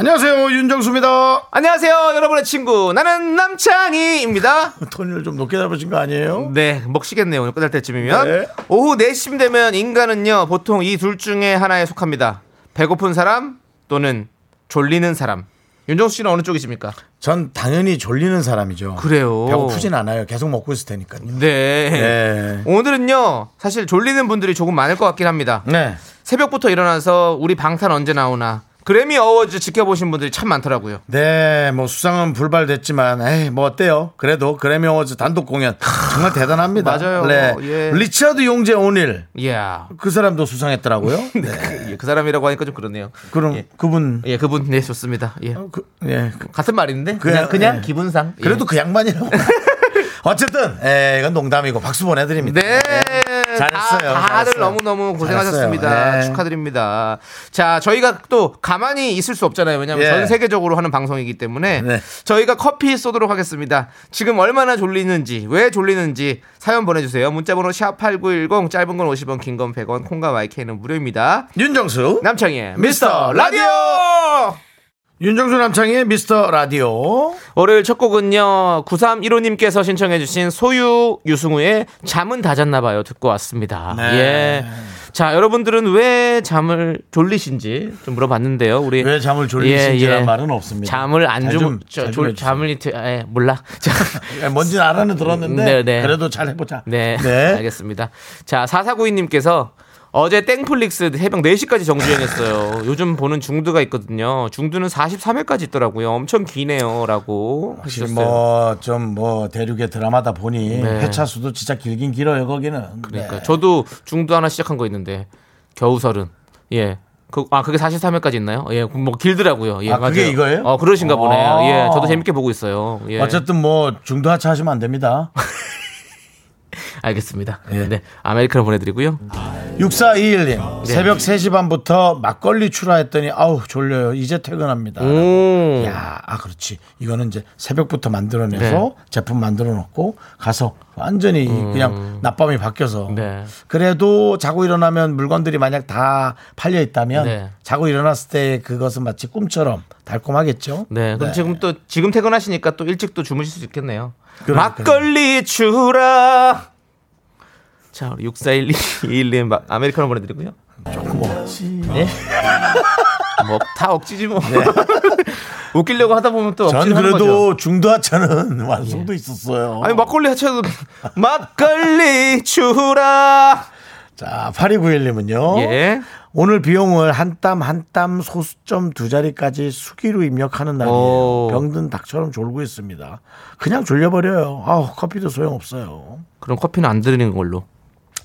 안녕하세요, 윤정수입니다. 안녕하세요, 여러분의 친구 나는 남창희입니다. 톤을 좀 높게 잡으신 거 아니에요? 네, 먹시겠네요. 오늘 끝날 때쯤이면. 네. 오후 4시쯤 되면 인간은요 보통 이 둘 중에 하나에 속합니다. 배고픈 사람 또는 졸리는 사람. 윤정수 씨는 어느 쪽이십니까? 전 당연히 졸리는 사람이죠. 그래요. 배고프진 않아요. 계속 먹고 있을 테니까요. 네. 네. 오늘은요 사실 졸리는 분들이 조금 많을 것 같긴 합니다. 네. 새벽부터 일어나서 우리 방탄 언제 나오나, 그래미 어워즈 지켜보신 분들이 참 많더라고요. 네, 뭐 수상은 불발됐지만, 에이, 뭐 어때요? 그래도 그래미 어워즈 단독 공연 정말 대단합니다. 맞아요. 네. 예. 리처드 용재 오닐, 예, 그 사람도 수상했더라고요. 네. 네. 그 사람이라고 하니까 좀 그러네요. 그럼 예. 그분, 예, 그분, 네, 좋습니다. 예, 예. 같은 말인데 그냥 예. 기분상. 그래도 예. 그 양반이라고. 어쨌든 예, 이건 농담이고 박수 보내드립니다. 네. 잘했어요. 다들 너무너무 고생하셨습니다. 잘했어요. 네. 축하드립니다. 자, 저희가 또 가만히 있을 수 없잖아요. 왜냐하면 예. 전 세계적으로 하는 방송이기 때문에 네. 저희가 커피 쏘도록 하겠습니다. 지금 얼마나 졸리는지, 왜 졸리는지 사연 보내주세요. 문자번호 #8910, 짧은 건 50원, 긴 건 100원, 콩과 YK는 무료입니다. 윤정수 남창희의 미스터 라디오. 윤정수 남창희의 미스터 라디오. 월요일 첫 곡은요 9315님께서 신청해 주신 소유 유승우의 잠은 다 잤나봐요 듣고 왔습니다. 네. 예. 자, 여러분들은 왜 잠을 졸리신지 좀 물어봤는데요. 우리 왜 잠을 졸리신지라는 예, 예. 말은 없습니다. 잠을 안 주무 잠을 이틀 몰라. 뭔지는 알아는 들었는데 네네. 그래도 잘 해보자. 네. 네. 알겠습니다. 자, 4492님께서 어제 땡플릭스 해병 4시까지 정주행했어요. 요즘 보는 중두가 있거든요. 중두는 43회까지 있더라고요. 엄청 기네요 라고 하셨어요. 뭐 대륙의 드라마다 보니 네. 회차수도 진짜 길긴 길어요 거기는. 그러니까 네. 저도 중두 하나 시작한 거 있는데 겨우설은 예. 그게 43회까지 있나요? 예, 뭐 길더라고요. 예, 아, 맞아요. 그게 이거예요? 그러신가 보네요. 예, 저도 재밌게 보고 있어요. 예. 어쨌든 뭐 중두 하차 하시면 안 됩니다. 알겠습니다. 예. 네, 아메리카노 보내드리고요. 6421님, 네. 새벽 3시 반부터 막걸리 출하했더니 아우 졸려요. 이제 퇴근합니다. 야, 아 그렇지. 이거는 이제 새벽부터 만들어내서 네. 제품 만들어 놓고 가서 완전히 그냥 낮밤이 바뀌어서 네. 그래도 자고 일어나면 물건들이 만약 다 팔려 있다면 네. 자고 일어났을 때 그것은 마치 꿈처럼 달콤하겠죠. 네. 그럼 네. 지금 퇴근하시니까 또 일찍 또 주무실 수 있겠네요. 막걸리 주라. 자, 641221님 아메리카노 보내드리고요. 조금 먹지. 네. 뭐 다 억지지 뭐. 네. 웃기려고 하다 보면 또 억지로 하는 거죠. 전 그래도 중도 하차는 완성도 예. 있었어요. 아니 막걸리 하차도 막걸리 주라. 자, 8291님은요. 예. 오늘 비용을 한 땀 한 땀 소수점 2자리까지 수기로 입력하는 날이에요. 병든 닭처럼 졸고 있습니다. 그냥 졸려버려요. 아우, 커피도 소용없어요. 그럼 커피는 안 드리는 걸로.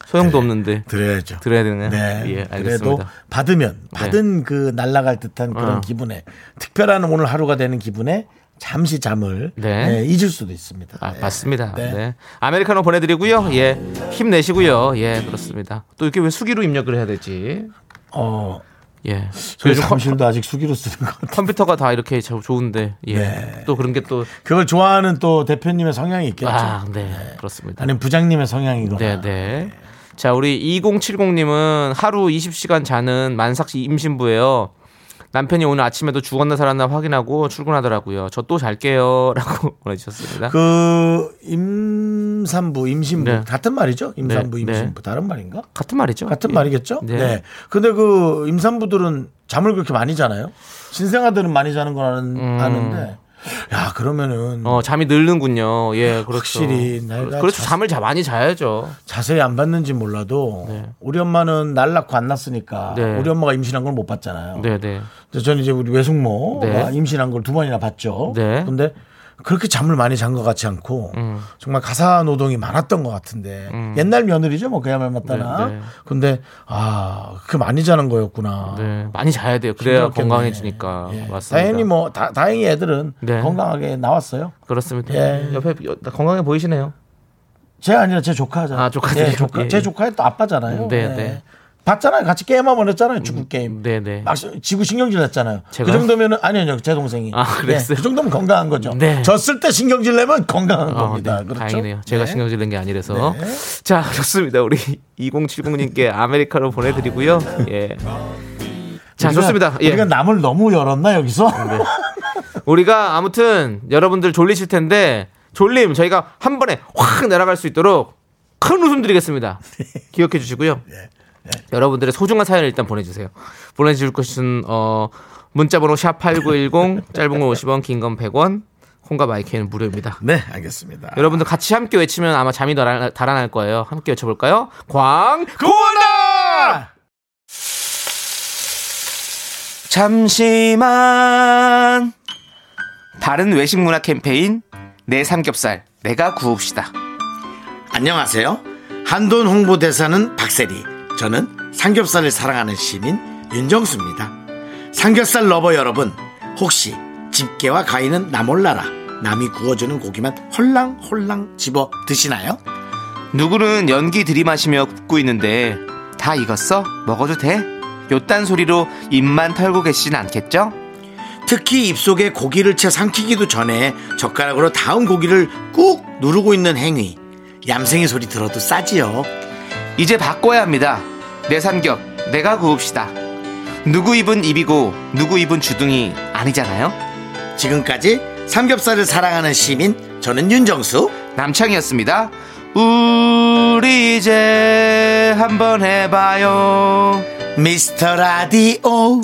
소용도 없는데 드려야죠. 드려야 되네요. 네, 예, 알겠습니다. 그래도 받은 네. 그 날아갈 듯한 그런 기분에 특별한 오늘 하루가 되는 기분에 잠시 잠을 네. 네, 잊을 수도 있습니다. 아, 네. 맞습니다. 네. 네. 아메리카노 보내드리고요. 예, 힘내시고요. 예, 그렇습니다. 또 이렇게 왜 수기로 입력을 해야 되지? 예. 저희 사무실도 아직 수기로 쓰는 것 같아요. 컴퓨터가 다 이렇게 좋은데, 예. 네. 또 그런 게 또. 그걸 좋아하는 또 대표님의 성향이 있겠죠. 아, 네. 네. 그렇습니다. 아니면 부장님의 성향이거나. 네, 네. 자, 우리 2070님은 하루 20시간 자는 만삭 임신부예요. 남편이 오늘 아침에도 죽었나 살았나 확인하고 출근하더라고요. 저 또 잘게요 라고 보내주셨습니다. 그 임산부 임신부 네. 같은 말이죠? 임산부 네. 임신부 다른 말인가? 같은 말이죠. 같은 예. 말이겠죠? 네. 네. 근데 그 임산부들은 잠을 그렇게 많이 자나요? 신생아들은 많이 자는 건 아는데 야, 그러면은 잠이 늘는군요. 예, 그렇죠. 확실히 내가 그렇죠. 잠을 많이 자야죠. 자세히 안 봤는지 몰라도 네. 우리 엄마는 날 낳고 안 낳았으니까 네. 우리 엄마가 임신한 걸 못 봤잖아요. 네, 네. 저는 이제 우리 외숙모가 네. 임신한 걸 두 번이나 봤죠. 네. 근데 그렇게 잠을 많이 잔 것 같지 않고 정말 가사 노동이 많았던 것 같은데 옛날 며느리죠 뭐 그야말로 맞다나. 네, 네. 근데 아 그 많이 자는 거였구나. 네, 많이 자야 돼요. 그래야 힘들었겠네. 건강해지니까. 예. 맞습니다. 다행히 뭐 다행히 애들은 네. 건강하게 나왔어요. 그렇습니다. 예. 옆에 건강해 보이시네요. 제 아니라 제 조카잖아요. 아 조카죠. 예, 조카. 예. 제 조카의 또 아빠잖아요. 네. 네. 네. 봤잖아요. 같이 게임 한번 했잖아요. 축구 게임. 네네. 막 지구 신경질 냈잖아요. 제가? 그 정도면은 아니요, 제 동생이. 아, 그랬어요. 네, 그 정도면 건강한 거죠. 네. 졌을 때 신경질 내면 건강한 겁니다. 네. 그렇죠? 다행이네요. 제가 네. 신경질 낸 게 아니라서. 네. 자, 좋습니다. 우리 2070님께 아메리카노 보내드리고요. 예. 자, 우리가, 좋습니다. 예. 우리가 남을 너무 열었나 여기서? 네. 우리가 아무튼 여러분들 졸리실 텐데 졸림 저희가 한 번에 확 내려갈 수 있도록 큰 웃음 드리겠습니다. 기억해 주시고요. 네. 네. 여러분들의 소중한 사연을 일단 보내주세요. 보내주실 것은 문자번호 샵8910 짧은 건 50원 긴 건 100원 콩과 마이크는 무료입니다. 네 알겠습니다. 여러분들 같이 함께 외치면 아마 잠이 달아날 거예요. 함께 외쳐볼까요? 광고나 잠시만 다른 외식 문화 캠페인 내 삼겹살 내가 구웁시다. 안녕하세요. 한돈 홍보대사는 박세리, 저는 삼겹살을 사랑하는 시민 윤정수입니다. 삼겹살 러버 여러분, 혹시 집게와 가위는 나 몰라라 남이 구워주는 고기만 홀랑홀랑 집어 드시나요? 누구는 연기 들이마시며 굽고 있는데 다 익었어? 먹어도 돼? 요딴 소리로 입만 털고 계시진 않겠죠? 특히 입속에 고기를 채 삼키기도 전에 젓가락으로 다음 고기를 꾹 누르고 있는 행위, 얌생이 소리 들어도 싸지요. 이제 바꿔야 합니다. 내 삼겹 내가 구웁시다. 누구 입은 입이고 누구 입은 주둥이 아니잖아요. 지금까지 삼겹살을 사랑하는 시민, 저는 윤정수 남창이었습니다. 우리 이제 한번 해봐요 미스터라디오.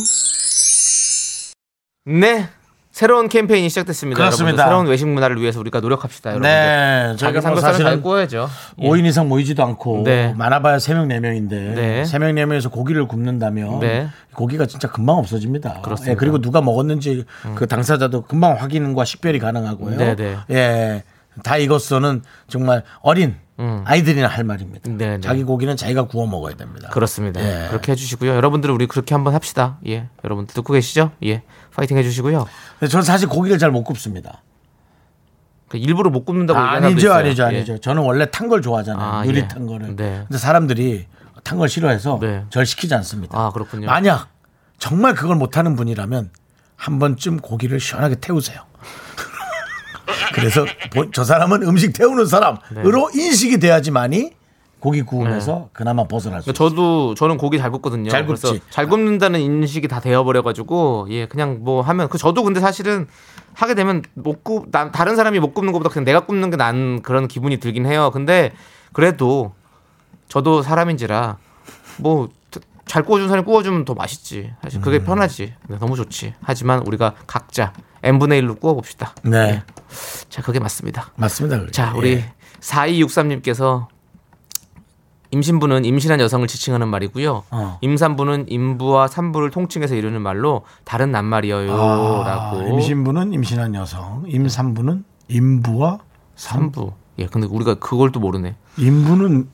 네, 새로운 캠페인이 시작됐습니다. 그렇습니다. 새로운 외식 문화를 위해서 우리가 노력합시다. 여러분들. 네, 저희가 삼겹살을 잘 구워야죠. 5인 이상 모이지도 않고 네. 많아봐야 3명, 4명인데 네. 3명, 4명에서 고기를 굽는다면 네. 고기가 진짜 금방 없어집니다. 그렇습니다. 예, 그리고 누가 먹었는지 그 당사자도 금방 확인과 식별이 가능하고요. 네, 네. 예, 다 익었어는 정말 어린 아이들이나 할 말입니다. 네네. 자기 고기는 자기가 구워 먹어야 됩니다. 그렇습니다. 예. 그렇게 해주시고요. 여러분들 우리 그렇게 한번 합시다. 예, 여러분들 듣고 계시죠? 예, 파이팅 해주시고요. 저는 사실 고기를 잘 못 굽습니다. 그러니까 일부러 못 굽는다고 얘기하는 분도 있어요. 아니죠. 예. 저는 원래 탄 걸 좋아하잖아요. 유리 탄 거를. 네. 근데 사람들이 탄 걸 싫어해서 네. 절 시키지 않습니다. 아, 그렇군요. 만약 정말 그걸 못하는 분이라면 한 번쯤 고기를 시원하게 태우세요. 그래서 저 사람은 음식 태우는 사람으로 네. 인식이 돼야지만이 고기 구우면서 네. 그나마 벗어날 수. 저도 있어요. 저는 고기 잘 굽거든요. 잘 굽지. 그래서 잘 굽는다는 인식이 다 되어버려가지고 예 그냥 뭐 하면 그 저도 근데 사실은 하게 되면 못 굽 다른 사람이 못 굽는 것보다 그냥 내가 굽는 게 난 그런 기분이 들긴 해요. 근데 그래도 저도 사람인지라 뭐. 잘 구워준 사람이 구워주면 더 맛있지. 사실 그게 편하지. 너무 좋지. 하지만 우리가 각자 n분의 1로 구워봅시다. 네. 네. 자, 그게 맞습니다. 맞습니다. 그게. 자, 우리 예. 4263님께서 임신부는 임신한 여성을 지칭하는 말이고요. 임산부는 임부와 산부를 통칭해서 이루는 말로 다른 낱말이에요. 아, 라고. 임신부는 임신한 여성, 임산부는 임부와 산부. 예, 근데 우리가 그걸 또 모르네. 임부는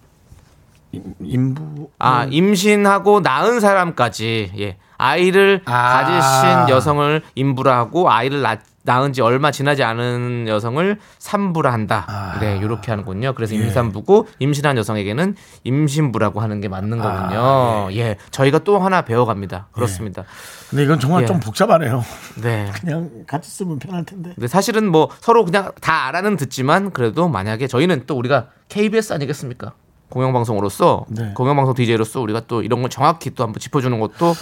임부 아 임신하고 낳은 사람까지 예 아이를 가지신 여성을 임부라 하고 아이를 낳은 지 얼마 지나지 않은 여성을 산부라 한다. 네, 이렇게 하는군요. 그래서 임산부고 임신한 여성에게는 임신부라고 하는 게 맞는 거군요. 예. 예, 저희가 또 하나 배워갑니다. 그렇습니다. 예. 근데 이건 정말 좀 복잡하네요. 네, 그냥 같이 쓰면 편할 텐데. 근데 사실은 뭐 서로 그냥 다 알아는 듣지만 그래도 만약에 저희는 또 우리가 KBS 아니겠습니까? 공영방송으로서 네. 공영방송 DJ로서 우리가 또 이런 걸 정확히 또 한번 짚어주는 것도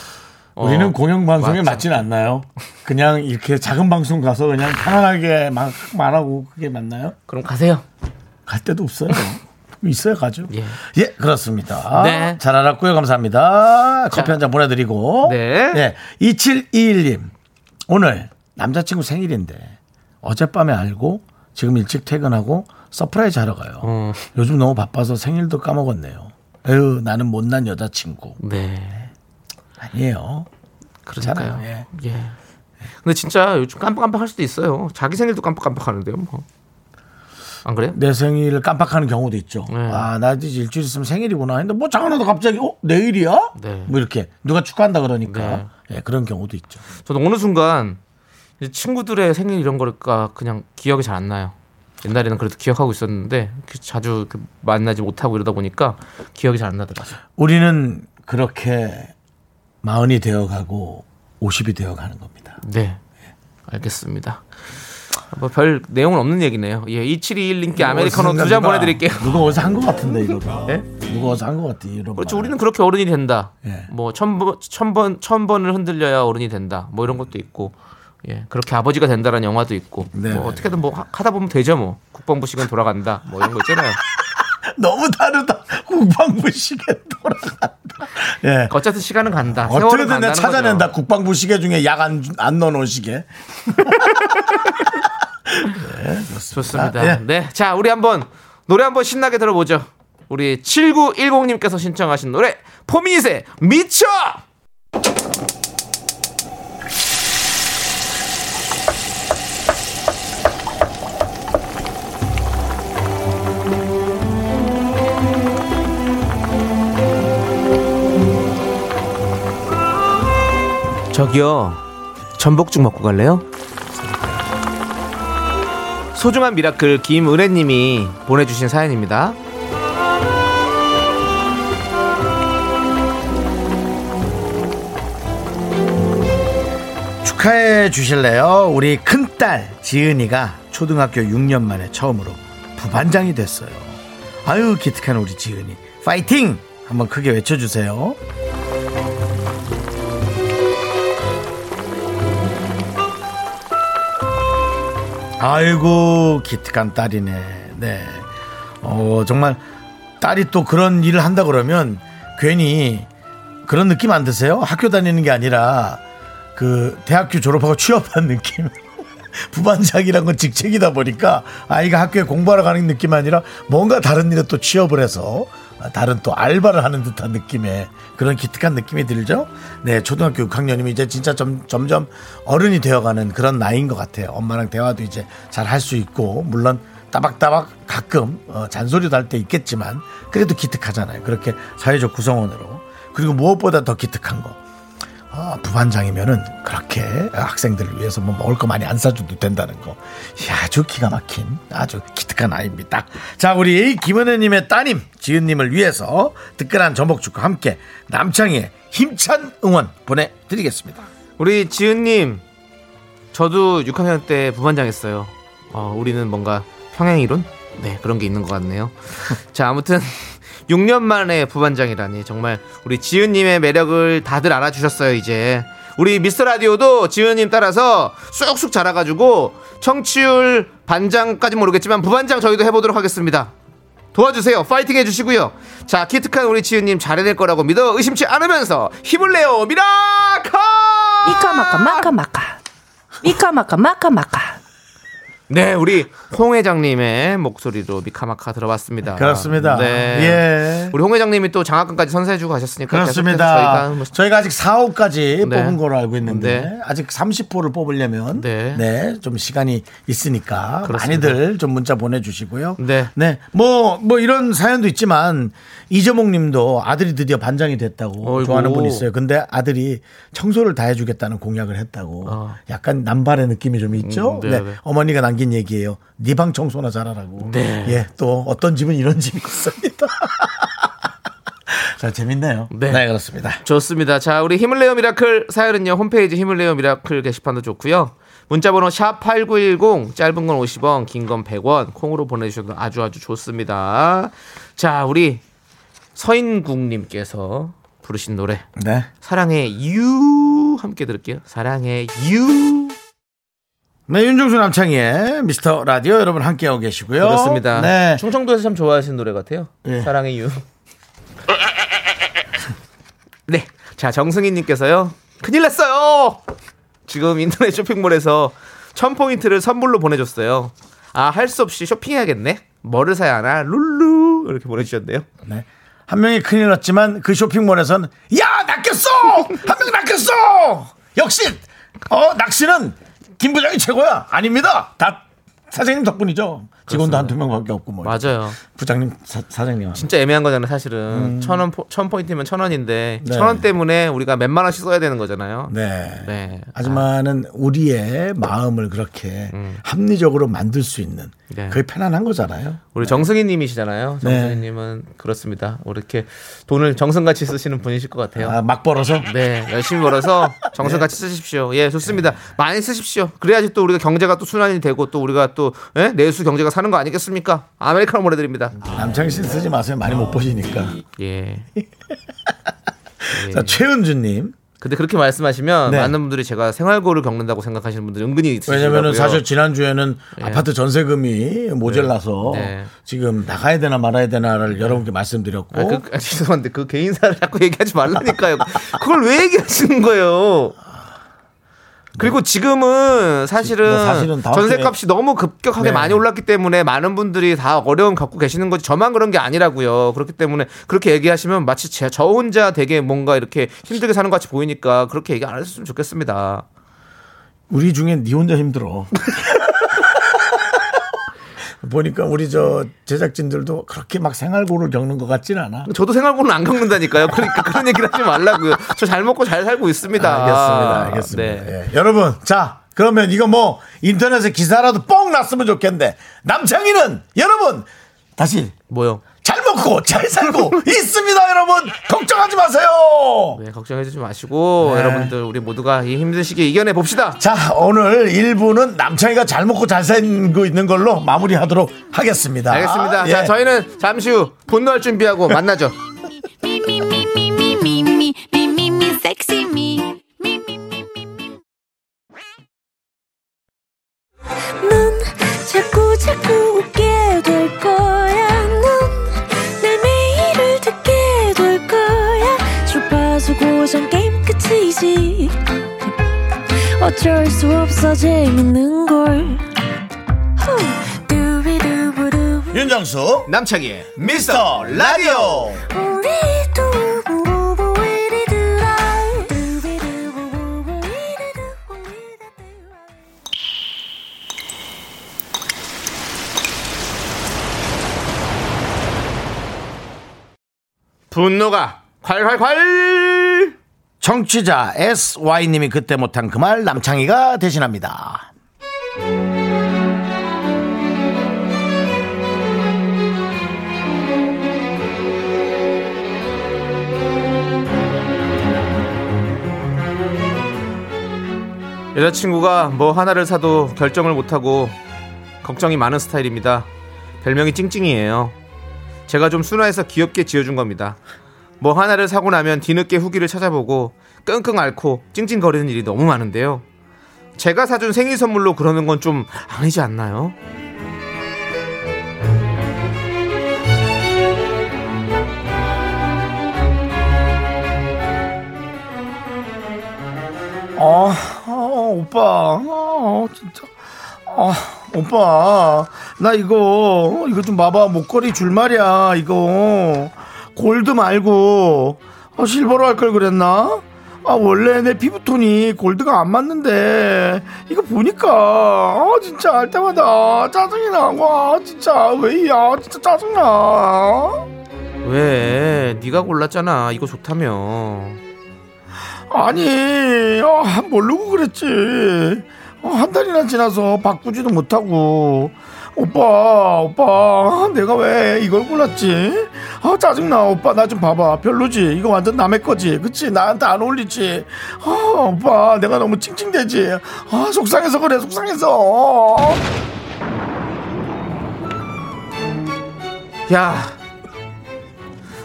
우리는 공영방송에 맞진 않나요? 그냥 이렇게 작은 방송 가서 그냥 편안하게 막 말하고 그게 맞나요? 그럼 가세요. 갈 데도 없어요. 있어야 가죠. 예, 그렇습니다. 네. 잘 알았고요. 감사합니다. 커피 한 잔 보내드리고 네. 네. 2721님 오늘 남자친구 생일인데 어젯밤에 알고 지금 일찍 퇴근하고 서프라이즈 하러 가요. 요즘 너무 바빠서 생일도 까먹었네요. 에휴, 나는 못난 여자친구. 네. 아니에요. 그렇잖아요. 예. 예. 근데 진짜 요즘 깜빡깜빡할 수도 있어요. 자기 생일도 깜빡깜빡하는데요. 뭐. 안 그래요? 내 생일을 깜빡하는 경우도 있죠. 네. 아, 나 이제 일주일 있으면 생일이구나 했는데 뭐 장난하다 갑자기 내일이야? 네. 뭐 이렇게 누가 축하한다 그러니까. 네. 네, 그런 경우도 있죠. 저는 어느 순간 친구들의 생일 이런 거니까 그냥 기억이 잘 안 나요. 옛날에는 그래도 기억하고 있었는데 자주 만나지 못하고 이러다 보니까 기억이 잘 안 나더라고요. 우리는 그렇게 마흔이 되어가고 50이 되어가는 겁니다. 네, 알겠습니다. 뭐 별 내용은 없는 얘기네요. 예, 2721님께 아메리카노 2잔 보내드릴게요. 누가 어디서 한 것 같은데 이러고. 네? 누가 어디서 한 것 같아 이러고. 그렇죠. 말은. 우리는 그렇게 어른이 된다. 예. 뭐 천 번을 흔들려야 어른이 된다. 뭐 이런 것도 있고. 예, 그렇게 아버지가 된다라는 영화도 있고. 네. 뭐 어떻게든 뭐 하다 보면 되죠 뭐. 국방부 시간 돌아간다. 뭐 이런 거 있잖아요. 너무 다르다. 국방부 시계 돌아간다. 예. 어쨌든 시간은 간다. 어떻게든 내가 찾아낸다. 거죠. 국방부 시계 중에 약 안 넣어놓은 시계. 네, 좋습니다. 예. 네. 자, 우리 한번 노래 한번 신나게 들어보죠. 우리 7910님께서 신청하신 노래. 포미닛의 미쳐! 저기요, 전복죽 먹고 갈래요? 소중한 미라클 김은혜님이 보내주신 사연입니다. 축하해 주실래요? 우리 큰딸 지은이가 초등학교 6년 만에 처음으로 부반장이 됐어요. 아유, 기특한 우리 지은이 파이팅! 한번 크게 외쳐주세요. 아이고, 기특한 딸이네. 네. 정말 딸이 또 그런 일을 한다 그러면 괜히 그런 느낌 안 드세요? 학교 다니는 게 아니라 그 대학교 졸업하고 취업한 느낌. 부반장이란 건 직책이다 보니까 아이가 학교에 공부하러 가는 느낌 아니라 뭔가 다른 일에 또 취업을 해서 다른 또 알바를 하는 듯한 느낌의 그런 기특한 느낌이 들죠. 네, 초등학교 6학년이면 이제 진짜 점점 어른이 되어가는 그런 나이인 것 같아요. 엄마랑 대화도 이제 잘 할 수 있고, 물론 따박따박 가끔 잔소리도 할 때 있겠지만 그래도 기특하잖아요. 그렇게 사회적 구성원으로. 그리고 무엇보다 더 기특한 거, 부반장이면은 그렇게 학생들을 위해서 뭐 먹을 거 많이 안 사줘도 된다는 거. 아주 기가 막힌 아주 기특한 아이입니다. 자, 우리 김은혜님의 따님 지은님을 위해서 뜨끈한 전복죽과 함께 남창희의 힘찬 응원 보내드리겠습니다. 우리 지은님, 저도 6학년 때 부반장했어요. 우리는 뭔가 평행이론? 네, 그런 게 있는 것 같네요. 자, 아무튼 6년 만에 부반장이라니, 정말 우리 지은님의 매력을 다들 알아주셨어요. 이제 우리 미스터라디오도 지은님 따라서 쑥쑥 자라가지고 청취율 반장까지 모르겠지만 부반장 저희도 해보도록 하겠습니다. 도와주세요. 파이팅 해주시고요. 자, 기특한 우리 지은님 잘해낼 거라고 믿어 의심치 않으면서 힘을 내요. 미라카 미카마카 마카마카 미카마카 마카마카. 네, 우리 홍 회장님의 목소리로 미카마카 들어봤습니다. 그렇습니다. 네. 예. 우리 홍 회장님이 또 장학금까지 선사해주고 가셨으니까. 그렇습니다. 저희가 아직 4호까지 네. 뽑은 걸로 알고 있는데 네. 아직 30호를 뽑으려면 네. 네, 좀 시간이 있으니까 그렇습니다. 많이들 좀 문자 보내주시고요. 네. 네. 뭐 이런 사연도 있지만 이재목님도 아들이 드디어 반장이 됐다고 어이구. 좋아하는 분이 있어요. 근데 아들이 청소를 다 해주겠다는 공약을 했다고. 약간 남발의 느낌이 좀 있죠. 네. 네. 어머니가 남긴 얘기예요. 네 방 청소나 잘하라고. 네. 예, 또 어떤 집은 이런 집이 있습니다. 자, 재밌네요. 네. 네, 그렇습니다. 좋습니다. 자, 우리 힘을 내요 미라클 사연은요 홈페이지 힘을 내요 미라클 게시판도 좋고요. 문자번호 샵8910 짧은 건 50원, 긴 건 100원 콩으로 보내주셔도 아주 좋습니다. 자, 우리 서인국님께서 부르신 노래. 네. 사랑해 유 함께 들을게요. 사랑해 유. 네, 윤종수 남창희의 미스터 라디오 여러분 함께하고 계시고요. 그렇습니다. 네. 충청도에서 참 좋아하시는 노래 같아요. 네. 사랑의 유. 네. 자, 정승희님께서요. 큰일 났어요. 지금 인터넷 쇼핑몰에서 1000포인트를 선물로 보내줬어요. 아, 할 수 없이 쇼핑해야겠네. 뭐를 사야 하나? 룰루. 이렇게 보내주셨네요. 네. 한 명이 큰일 났지만 그 쇼핑몰에서는 야, 낚였어! 한 명 낚였어! 역시! 낚시는 김 부장이 최고야. 아닙니다. 다 사장님 덕분이죠. 직원도 한두 명밖에 없고 뭐. 맞아요. 부장님, 사장님. 진짜 애매한 거잖아요, 사실은. 1,000원, 1,000포인트면 1,000원인데 네. 1,000원 때문에 우리가 몇만 원씩 써야 되는 거잖아요. 네. 네. 하지만은 우리의 마음을 그렇게 합리적으로 만들 수 있는 네. 그게 편안한 거잖아요. 우리 네. 정승희님이시잖아요. 정승희님은 네. 그렇습니다. 이렇게 돈을 정성같이 쓰시는 분이실 것 같아요. 아, 막 벌어서? 네, 열심히 벌어서 정성같이 네. 쓰십시오. 예, 좋습니다. 네. 많이 쓰십시오. 그래야지 또 우리가 경제가 또 순환이 되고 또 우리가 또 예? 내수 경제가 사는 거 아니겠습니까? 아메리카노 보내드립니다. 남창희 씨 쓰지 마세요. 많이 못 보시니까. 예. 자, 최은주님. 근데 그렇게 말씀하시면 네. 많은 분들이 제가 생활고를 겪는다고 생각하시는 분들이 은근히 있으시더라고요. 왜냐하면 사실 지난주에는 네. 아파트 전세금이 모자라서 네. 지금 나가야 되나 말아야 되나를 여러분께 말씀드렸고 죄송한데 그 개인사를 자꾸 얘기하지 말라니까요. 그걸 왜 얘기하시는 거예요? 그리고 지금은 사실은 전세값이 너무 급격하게 네. 많이 올랐기 때문에 많은 분들이 다 어려움 갖고 계시는 거지 저만 그런 게 아니라고요. 그렇기 때문에 그렇게 얘기하시면 마치 저 혼자 되게 뭔가 이렇게 힘들게 사는 것 같이 보이니까 그렇게 얘기 안 했으면 좋겠습니다. 우리 중엔 네 혼자 힘들어. 보니까 우리 저 제작진들도 그렇게 막 생활고를 겪는 것 같진 않아. 저도 생활고는 안 겪는다니까요. 그러니까 그런 얘기를 하지 말라고요. 저 잘 먹고 잘 살고 있습니다. 알겠습니다. 알겠습니다. 네. 예. 여러분, 자 그러면 이거 뭐 인터넷에 기사라도 뻥 났으면 좋겠는데 남창희는 여러분 다시 뭐요? 잘 먹고 잘 살고 있습니다, 여러분. 걱정하지 마세요. 네, 걱정해주지 마시고 네. 여러분들 우리 모두가 이 힘든 시기 이겨내 봅시다. 자, 오늘 1부는 남창이가 잘 먹고 잘 살고 있는 걸로 마무리하도록 하겠습니다. 알겠습니다. 예. 자, 저희는 잠시 후 분노할 준비하고 만나죠. 넌 자꾸 웃게 될 거야. 고정 게임 끝이지 어쩔 수 없어 재밌는걸 윤정수 남창희의 미스터 라디오. 분노가 콸콸콸. 정취자 SY님이 그때 못한 그 말 남창희가 대신합니다. 여자친구가 뭐 하나를 사도 결정을 못하고 걱정이 많은 스타일입니다. 별명이 찡찡이에요. 제가 좀 순화해서 귀엽게 지어준 겁니다. 뭐 하나를 사고 나면 뒤늦게 후기를 찾아보고 끙끙 앓고 찡찡거리는 일이 너무 많은데요. 제가 사준 생일 선물로 그러는 건 좀 아니지 않나요? 오빠. 진짜. 오빠. 나 이거 좀 봐봐. 목걸이 줄 말이야. 이거. 골드 말고 실버로 할 걸 그랬나? 원래 내 피부톤이 골드가 안 맞는데 이거 보니까 진짜 할 때마다 짜증이 나고 진짜 왜야 진짜 짜증나. 왜? 네가 골랐잖아. 이거 좋다며. 아니 모르고 그랬지. 한 달이나 지나서 바꾸지도 못하고. 오빠 내가 왜 이걸 골랐지? 짜증나. 오빠 나 좀 봐봐. 별로지. 이거 완전 남의 거지. 그치? 나한테 안 어울리지. 오빠 내가 너무 찡찡대지. 속상해서 그래. 속상해서. 야,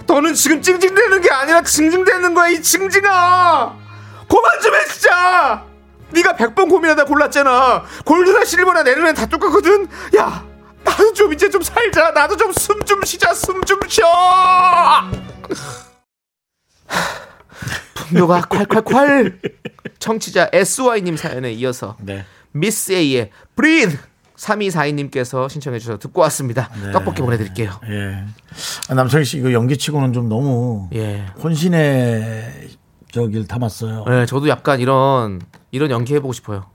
너는 지금 찡찡대는 게 아니라 징징대는 거야. 이 징징아, 그만 좀 해 진짜. 네가 100번 고민하다 골랐잖아. 골드나 실버나 내년엔 다 똑같거든. 야, 나도 좀 이제 좀 살자. 나도 좀 숨 좀 쉬자. 숨 좀 쉬어. 분노가 콸콸콸. 청취자 SY님 사연에 이어서 네. 미스 A의 브리드 3242님께서 신청해 주셔서 듣고 왔습니다. 네. 떡볶이 보내드릴게요. 예. 남성희 씨 이거 연기치고는 좀 너무 혼신의 저기를 담았어요. 네, 저도 약간 이런 연기 해보고 싶어요.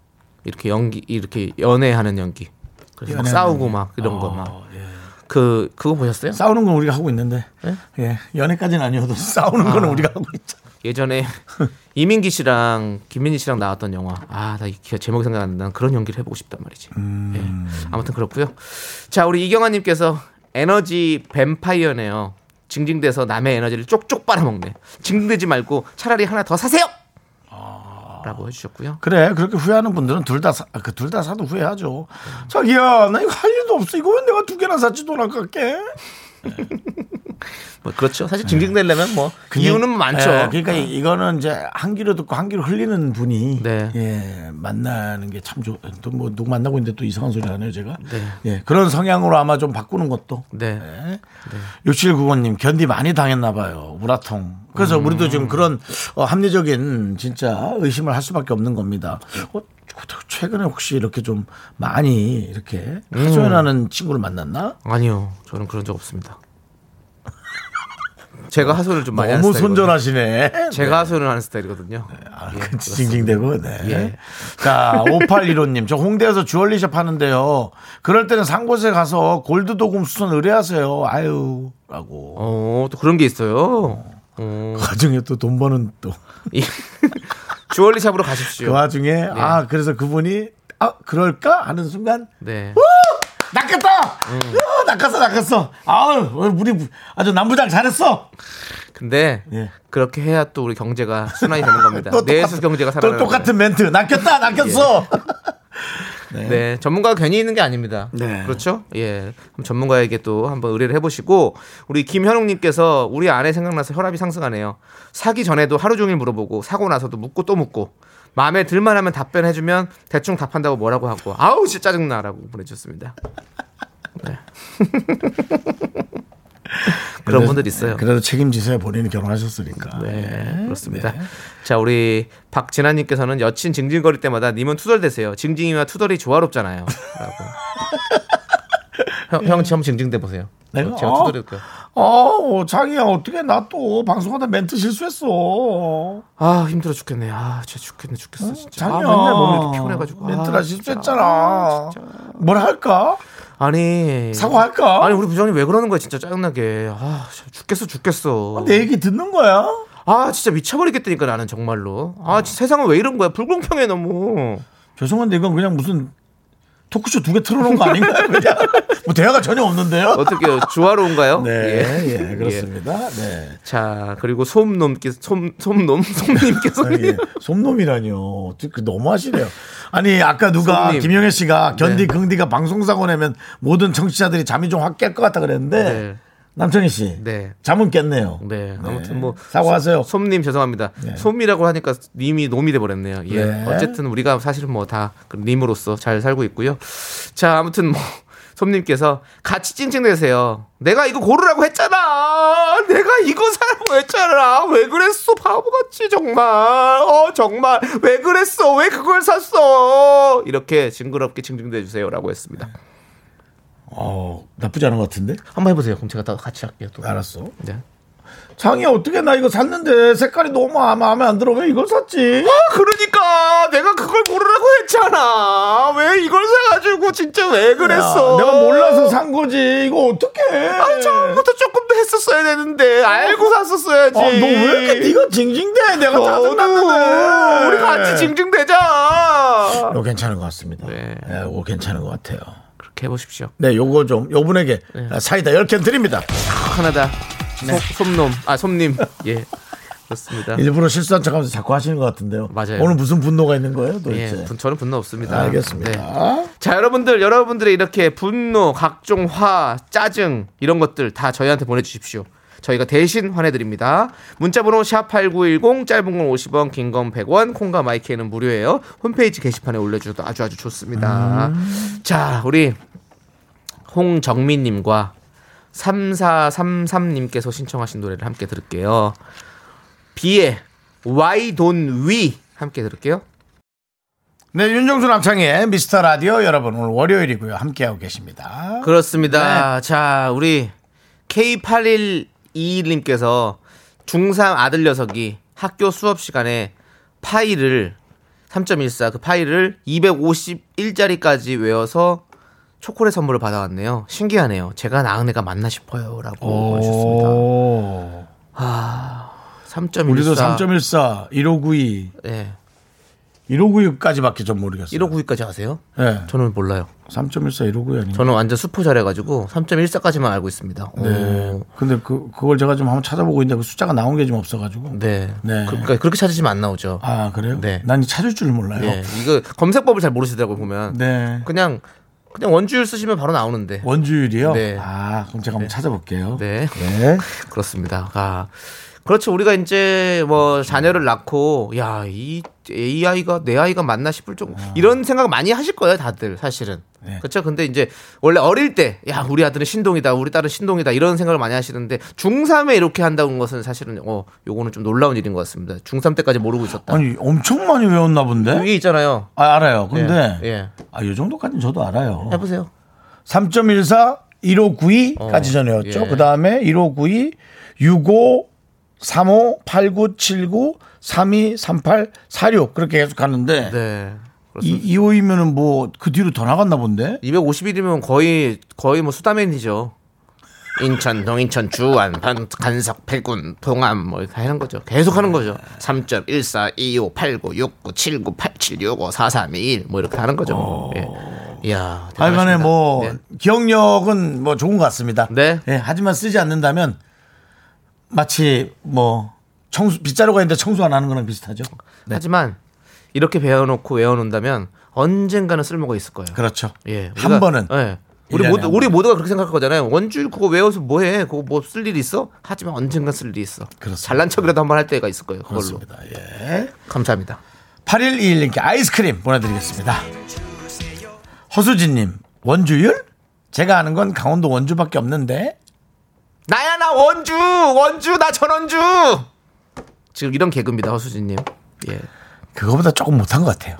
이렇게 연기, 이렇게 연애하는 연기. 그래서 막 싸우고 막 이런 거 막. 예. 그거 보셨어요? 싸우는 건 우리가 하고 있는데. 네? 예, 연애까지는 아니어도 싸우는 거는 우리가 하고 있죠. 예전에 이민기 씨랑 김민희 씨랑 나왔던 영화. 아, 나 제목이 생각 안 난다. 그런 연기를 해보고 싶단 말이지. 예. 아무튼 그렇고요. 자, 우리 이경아님께서 에너지 뱀파이어네요. 징징대서 남의 에너지를 쪽쪽 빨아먹네. 징징대지 말고 차라리 하나 더 사세요. 라고 해주셨고요. 그래, 그렇게 후회하는 분들은 둘 다 사도 후회하죠. 자기야, 나 이거 할 일도 없어. 이거 왜 내가 두 개나 샀지? 돈 아깝게. 뭐 그렇죠. 사실 징징대려면 뭐 이유는 많죠. 네, 그러니까 이거는 이제 한 귀로 듣고 한 귀로 흘리는 분이 네. 예, 만나는 게 참 좋. 또 뭐 누구 만나고 있는데 또 이상한 소리 하네요, 제가. 네. 예, 그런 성향으로 아마 좀 바꾸는 것도. 네. 네. 6795님 견디 많이 당했나 봐요. 우라통. 그래서 우리도 지금 그런 합리적인 진짜 의심을 할 수밖에 없는 겁니다. 최근에 혹시 이렇게 좀 많이 이렇게 하소연하는 친구를 만났나? 아니요, 저는 그런 적 없습니다. 제가 하소연을 좀 많이 하는 스타일이거든요. 너무 손절하시네. 제가 네. 하소연을 하는 스타일이거든요. 네. 아, 예, 징징대고. 네. 예. 자, 5815님. 저 홍대에서 주얼리숍 하는데요. 그럴 때는 산 곳에 가서 골드 도금 수선 의뢰하세요. 아유. 라고. 또 그런 게 있어요. 그 와중에 또 돈 버는 또. 주얼리샵으로 가십시오. 그 와중에. 네. 아, 그래서 그분이 아, 그럴까? 하는 순간. 네. 낚였다! 낚았어. 아우, 우리 아주 남부장 잘했어! 근데, 예. 그렇게 해야 또 우리 경제가 순환이 되는 겁니다. 내수 경제가 살아나는 또 똑같은 거예요. 멘트. 낚였어! 예. 네. 네. 전문가가 괜히 있는 게 아닙니다. 네. 그렇죠? 예. 그럼 전문가에게 또 한번 의뢰를 해보시고, 우리 김현웅님께서 우리 아내 생각나서 혈압이 상승하네요. 사기 전에도 하루 종일 물어보고, 사고 나서도 묻고 또 묻고, 마음에 들만 하면 답변해주면 대충 답한다고 뭐라고 하고 아우 진짜 짜증나라고 보내주셨습니다. 네. 그런 분들 있어요. 그래도 책임지세요. 본인이 결혼하셨으니까. 네, 네. 그렇습니다. 네. 자, 우리 박진아님께서는 여친 징징거릴 때마다 님은 투덜대세요. 징징이와 투덜이 조화롭잖아요. 라고. 형 처음 징징대 보세요. 네? 제가 투덜해볼게요. 자기야, 어떻게 나 또 방송하다 멘트 실수했어. 아, 힘들어 죽겠네. 아, 진짜 죽겠어. 진짜. 자기야, 맨날 몸이 이렇게 피곤해가지고. 멘트라 실수했잖아. 뭘 할까? 아니. 사과할까? 아니, 우리 부장님 왜 그러는 거야, 진짜 짜증나게. 아, 죽겠어. 내 얘기 듣는 거야? 아, 진짜 미쳐버리겠다니까, 나는 정말로. 아, 세상은 왜 이런 거야? 불공평해, 너무. 죄송한데, 이건 그냥 무슨. 토크쇼 2개 틀어놓은 거 아닌가요? 그냥 뭐 대화가 전혀 없는데요. 어떻게요? 조화로운가요? 네, 예. 예, 그렇습니다. 네. 자, 그리고 솜님께서 예. 솜놈이라뇨. 너무하시네요. 아니, 아까 누가 김영애 씨가 견디 긍디가 방송사고 내면 모든 청취자들이 잠이 좀 확 깰 것 같다 그랬는데. 네. 남청희 씨, 네. 잠은 깼네요. 네, 아무튼 뭐 사과하세요. 솜님 죄송합니다. 네. 솜이라고 하니까 님이 놈이 돼버렸네요. 예, 네. 어쨌든 우리가 사실은 뭐 다 님으로서 잘 살고 있고요. 자, 아무튼 뭐 솜님께서 같이 찡찡대세요. 내가 이거 고르라고 했잖아. 내가 이거 사라고 했잖아. 왜 그랬어, 바보같이 정말. 정말 왜 그랬어? 왜 그걸 샀어? 이렇게 징그럽게 찡찡대주세요라고 했습니다. 네. 나쁘지 않은 것 같은데? 한번 해보세요. 그럼 제가 다 같이 할게요. 또. 알았어. 네. 장이야, 어떻게 나 이거 샀는데 색깔이 너무 마음에 안 들어. 왜 이걸 샀지? 아, 그러니까 내가 그걸 고르라고 했잖아. 왜 이걸 사가지고 진짜 왜 그랬어? 야, 내가 몰라서 산 거지. 이거 어떡해. 아, 처음부터 조금 더 했었어야 되는데. 알고 샀었어야지. 너 왜 이렇게 네가 징징대? 내가 짜증났는데. 우리 같이 징징대자. 이거 괜찮은 것 같습니다. 네. 이거 괜찮은 것 같아요. 해보십시오. 네, 요거 좀 요분에게 사이다 10캔 드립니다. 하나다. 네. 솜님. 예, 그렇습니다. 일부러 실수한 척하면서 자꾸 하시는 것 같은데요. 맞아요. 오늘 무슨 분노가 있는 거예요, 도대체? 예, 저는 분노 없습니다. 알겠습니다. 네. 자, 여러분들의 이렇게 분노, 각종 화, 짜증 이런 것들 다 저희한테 보내주십시오. 저희가 대신 환해드립니다. 문자번호 샵8910, 짧은 건 50원, 긴 건 100원, 콩과 마이키에는 무료예요. 홈페이지 게시판에 올려주셔도 아주 좋습니다. 자, 우리 홍정민님과 3433님께서 신청하신 노래를 함께 들을게요. 비의 Why Don't We 함께 들을게요. 네, 윤정수 남창의 미스터 라디오 여러분, 오늘 월요일이고요. 함께하고 계십니다. 그렇습니다. 네. 자, 우리 K81 이님께서 중3 아들 녀석이 학교 수업 시간에 파이를 3.14 그 파이를 251자리까지 외워서 초콜릿 선물을 받아왔네요. 신기하네요. 제가 나은애가 맞나 싶어요. 라고 보내주셨습니다. 아, 3.14 우리도 3.14 1592 네. 1592까지밖에 전 모르겠어요. 1592까지 아세요? 네. 저는 몰라요. 3.14 1592 아니에요? 저는 완전 수포 잘해가지고 3.14까지만 알고 있습니다. 네. 근데 그걸 제가 좀 한번 찾아보고 있는데 그 숫자가 나온 게 좀 없어가지고. 네. 네. 그러니까 그렇게 찾으시면 안 나오죠. 아 그래요? 네. 난 찾을 줄 몰라요. 네. 이거 검색법을 잘 모르시더라고요 보면. 네. 그냥 원주율 쓰시면 바로 나오는데. 원주율이요? 네. 아 그럼 제가 한번 찾아볼게요. 네. 네. 그렇습니다. 아. 그렇죠. 우리가 이제 뭐 자녀를 낳고 야, 이 AI가 내 아이가 맞나 싶을 정도 이런 생각 많이 하실 거예요, 다들 사실은. 네. 그렇죠. 근데 이제 원래 어릴 때 야, 우리 아들은 신동이다. 우리 딸은 신동이다. 이런 생각을 많이 하시는데 중3에 이렇게 한다는 것은 사실은 요거는 좀 놀라운 일인 것 같습니다. 중3 때까지 모르고 있었다. 아니, 엄청 많이 외웠나 본데. 여기 있잖아요. 아, 알아요. 근데 예. 아, 요 정도까지는 저도 알아요. 해 보세요. 3.14 1592까지 전 외웠죠. 예. 그다음에 1592 65 35, 89, 79, 32, 38, 46 그렇게 계속 가는데 네, 25이면은 뭐 그 뒤로 더 나갔나 본데 251이면 거의 뭐 수다맨이죠. 인천, 동인천, 주안, 간석, 백군, 동암 뭐 다 하는 거죠. 계속 하는 거죠. 3.14, 25, 89, 69, 79, 87, 65, 43, 21 뭐 이렇게 하는 거죠. 이야, 하여간에 뭐 네. 기억력은 뭐 좋은 것 같습니다. 네. 네, 하지만 쓰지 않는다면 마치 뭐 청소 빗자루가 있는데 청소 안 하는 거랑 비슷하죠. 네. 하지만 이렇게 배워놓고 외워놓는다면 언젠가는 쓸모가 있을 거예요. 그렇죠. 예, 한 번은. 예. 우리 모두가 그렇게 생각할 거잖아요. 원줄 그거 외워서 뭐해? 그거 뭐 쓸 일 있어? 하지만 언젠가 쓸 일이 있어. 그렇습니다. 잘난 척이라도 한번 할 때가 있을 거예요. 그걸로. 그렇습니다. 예. 감사합니다. 8121님께 아이스크림 보내드리겠습니다. 허수진님 원주율? 제가 아는 건 강원도 원주밖에 없는데. 나야 나 원주 나 전원주 지금 이런 개그입니다. 허수진님 예. 그거보다 조금 못한 것 같아요.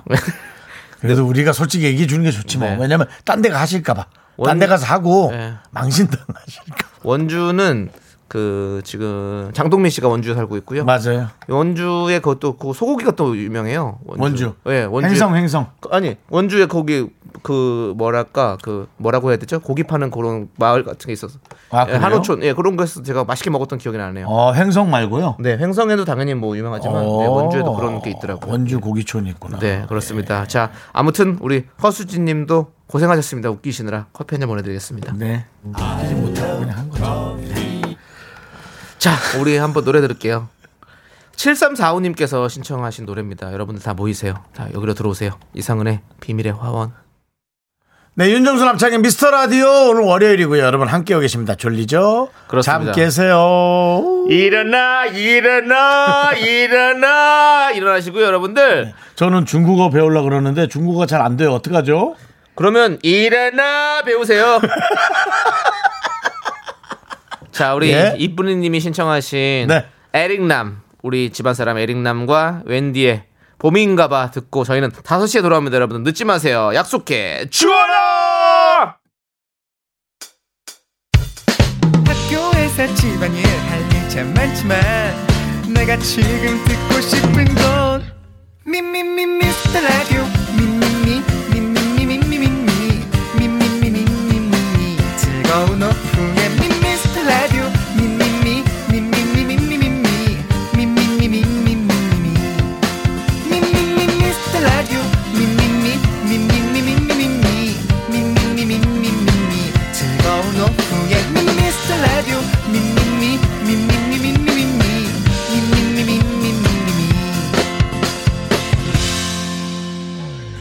그래도 네. 우리가 솔직히 얘기해 주는 게 좋지 뭐. 네. 왜냐면 딴 데 가실까봐 딴 데 가서 하고 네. 망신당하실까. 원주는 그 지금 장동민 씨가 원주에 살고 있고요. 맞아요. 원주에 그것도 그 소고기가 또 유명해요. 원주. 예, 네, 원주. 행성. 아니 원주에 거기 그 뭐랄까 그 뭐라고 해야 되죠? 고기 파는 그런 마을 같은 게 있어서. 아, 예, 한우촌. 예, 그런 거에서 제가 맛있게 먹었던 기억이 나네요. 어, 행성 말고요. 네, 행성에도 당연히 뭐 유명하지만 네, 원주에도 그런 게 있더라고요. 원주 고기촌이 있구나. 네, 그렇습니다. 예. 자, 아무튼 우리 허수진님도 고생하셨습니다. 웃기시느라 커피 한 잔 보내드리겠습니다. 네. 웃기지 못하고 그냥 한 거죠. 네. 자, 우리 한번 노래 들을게요. 7345님께서 신청하신 노래입니다. 여러분들 다 모이세요. 다 여기로 들어오세요. 이상은의 비밀의 화원. 네, 윤정수 남창의 미스터 라디오 오늘 월요일이고요. 여러분 함께하고 계십니다. 졸리죠? 그렇습니다. 잠 깨세요. 일어나 일어나시고요, 여러분들. 네, 저는 중국어 배우려고 그러는데 중국어가 잘 안 돼요. 어떡하죠? 그러면 일어나 배우세요. 자, 우리 예. 이쁜이님이 신청하신 네. 에릭남, 우리 집안사람 에릭남과 웬디의 봄인가봐 듣고 저희는 5시에 돌아옵니다. 여러분 늦지 마세요. 약속해 주어라. 학교에서 집안일 할 일 참 많지만 내가 지금 듣고 싶은 건 미미미 미스터 라디오 미미미 미미미 미미미 미미미 미미미 즐거운 오후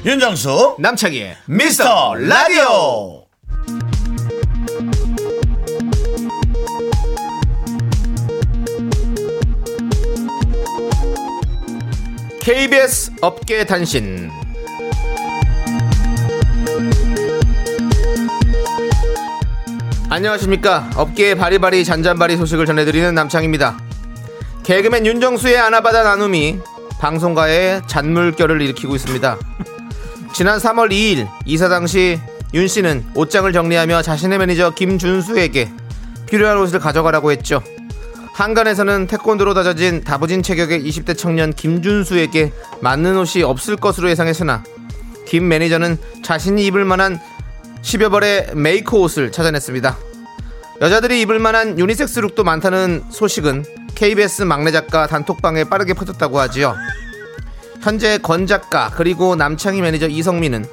윤정수 남창희의 미스터 라디오. KBS 업계 단신. 안녕하십니까. 업계의 바리바리 잔잔바리 소식을 전해드리는 남창희입니다. 개그맨 윤정수의 아나바다 나눔이 방송가의 잔물결을 일으키고 있습니다. 지난 3월 2일 이사 당시 윤 씨는 옷장을 정리하며 자신의 매니저 김준수에게 필요한 옷을 가져가라고 했죠. 한간에서는 태권도로 다져진 다부진 체격의 20대 청년 김준수에게 맞는 옷이 없을 것으로 예상했으나 김 매니저는 자신이 입을 만한 10여 벌의 메이커 옷을 찾아냈습니다. 여자들이 입을 만한 유니섹스 룩도 많다는 소식은 KBS 막내 작가 단톡방에 빠르게 퍼졌다고 하지요. 현재 권 작가 그리고 남창희 매니저 이성민은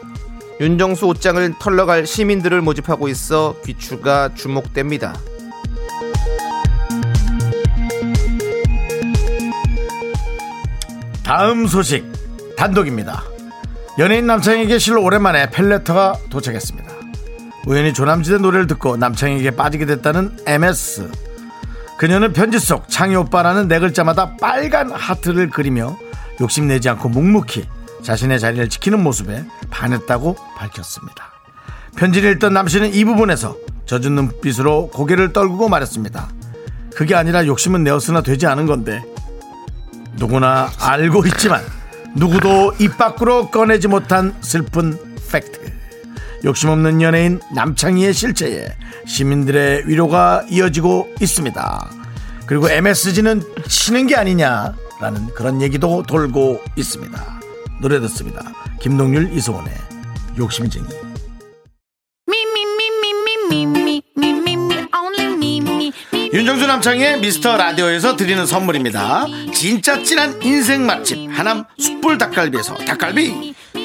윤정수 옷장을 털러갈 시민들을 모집하고 있어 귀추가 주목됩니다. 다음 소식 단독입니다. 연예인 남창희에게 실로 오랜만에 펠레터가 도착했습니다. 우연히 조남지대 노래를 듣고 남창희에게 빠지게 됐다는 MS. 그녀는 편지 속 창희 오빠라는 네 글자마다 빨간 하트를 그리며 욕심내지 않고 묵묵히 자신의 자리를 지키는 모습에 반했다고 밝혔습니다. 편지를 읽던 남씨는 이 부분에서 젖은 눈빛으로 고개를 떨구고 말했습니다. 그게 아니라 욕심은 내었으나 되지 않은 건데 누구나 알고 있지만 누구도 입 밖으로 꺼내지 못한 슬픈 팩트. 욕심 없는 연예인 남창희의 실체에 시민들의 위로가 이어지고 있습니다. 그리고 MSG는 치는 게 아니냐라는 그런 얘기도 돌고 있습니다. 노래 듣습니다. 김동률 이소원의 욕심쟁이. 윤정수 남창희의 미스터 라디오에서 드리는 선물입니다. 진짜 찐한 인생 맛집 하남 숯불 닭갈비에서 닭갈비,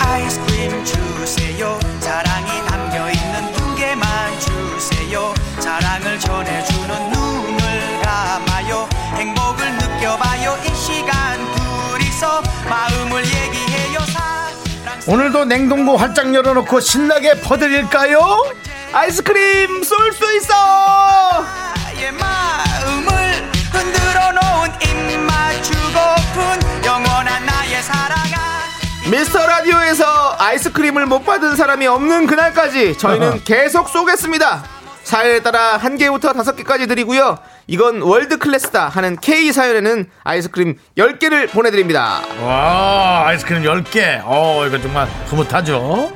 아이스크림 주세요. 사랑이 담겨있는 두 개만 주세요. 사랑을 전해주는 눈을 감아요. 행복을 느껴봐요. 이 시간 둘이서 마음을 얘기해요. 오늘도 냉동고 활짝 열어놓고 신나게 퍼드릴까요? 아이스크림 쏠 수 있어. 나의 마음을 흔들어 놓은 입맛 주고픈 영원한 나의 사랑아. 미스터라디오에서 아이스크림을 못 받은 사람이 없는 그날까지 저희는 계속 쏘겠습니다. 사연에 따라 1개부터 5개까지 드리고요, 이건 월드클래스다 하는 K사연에는 아이스크림 10개를 보내드립니다. 와, 아이스크림 10개, 이거 정말 흐뭇하죠.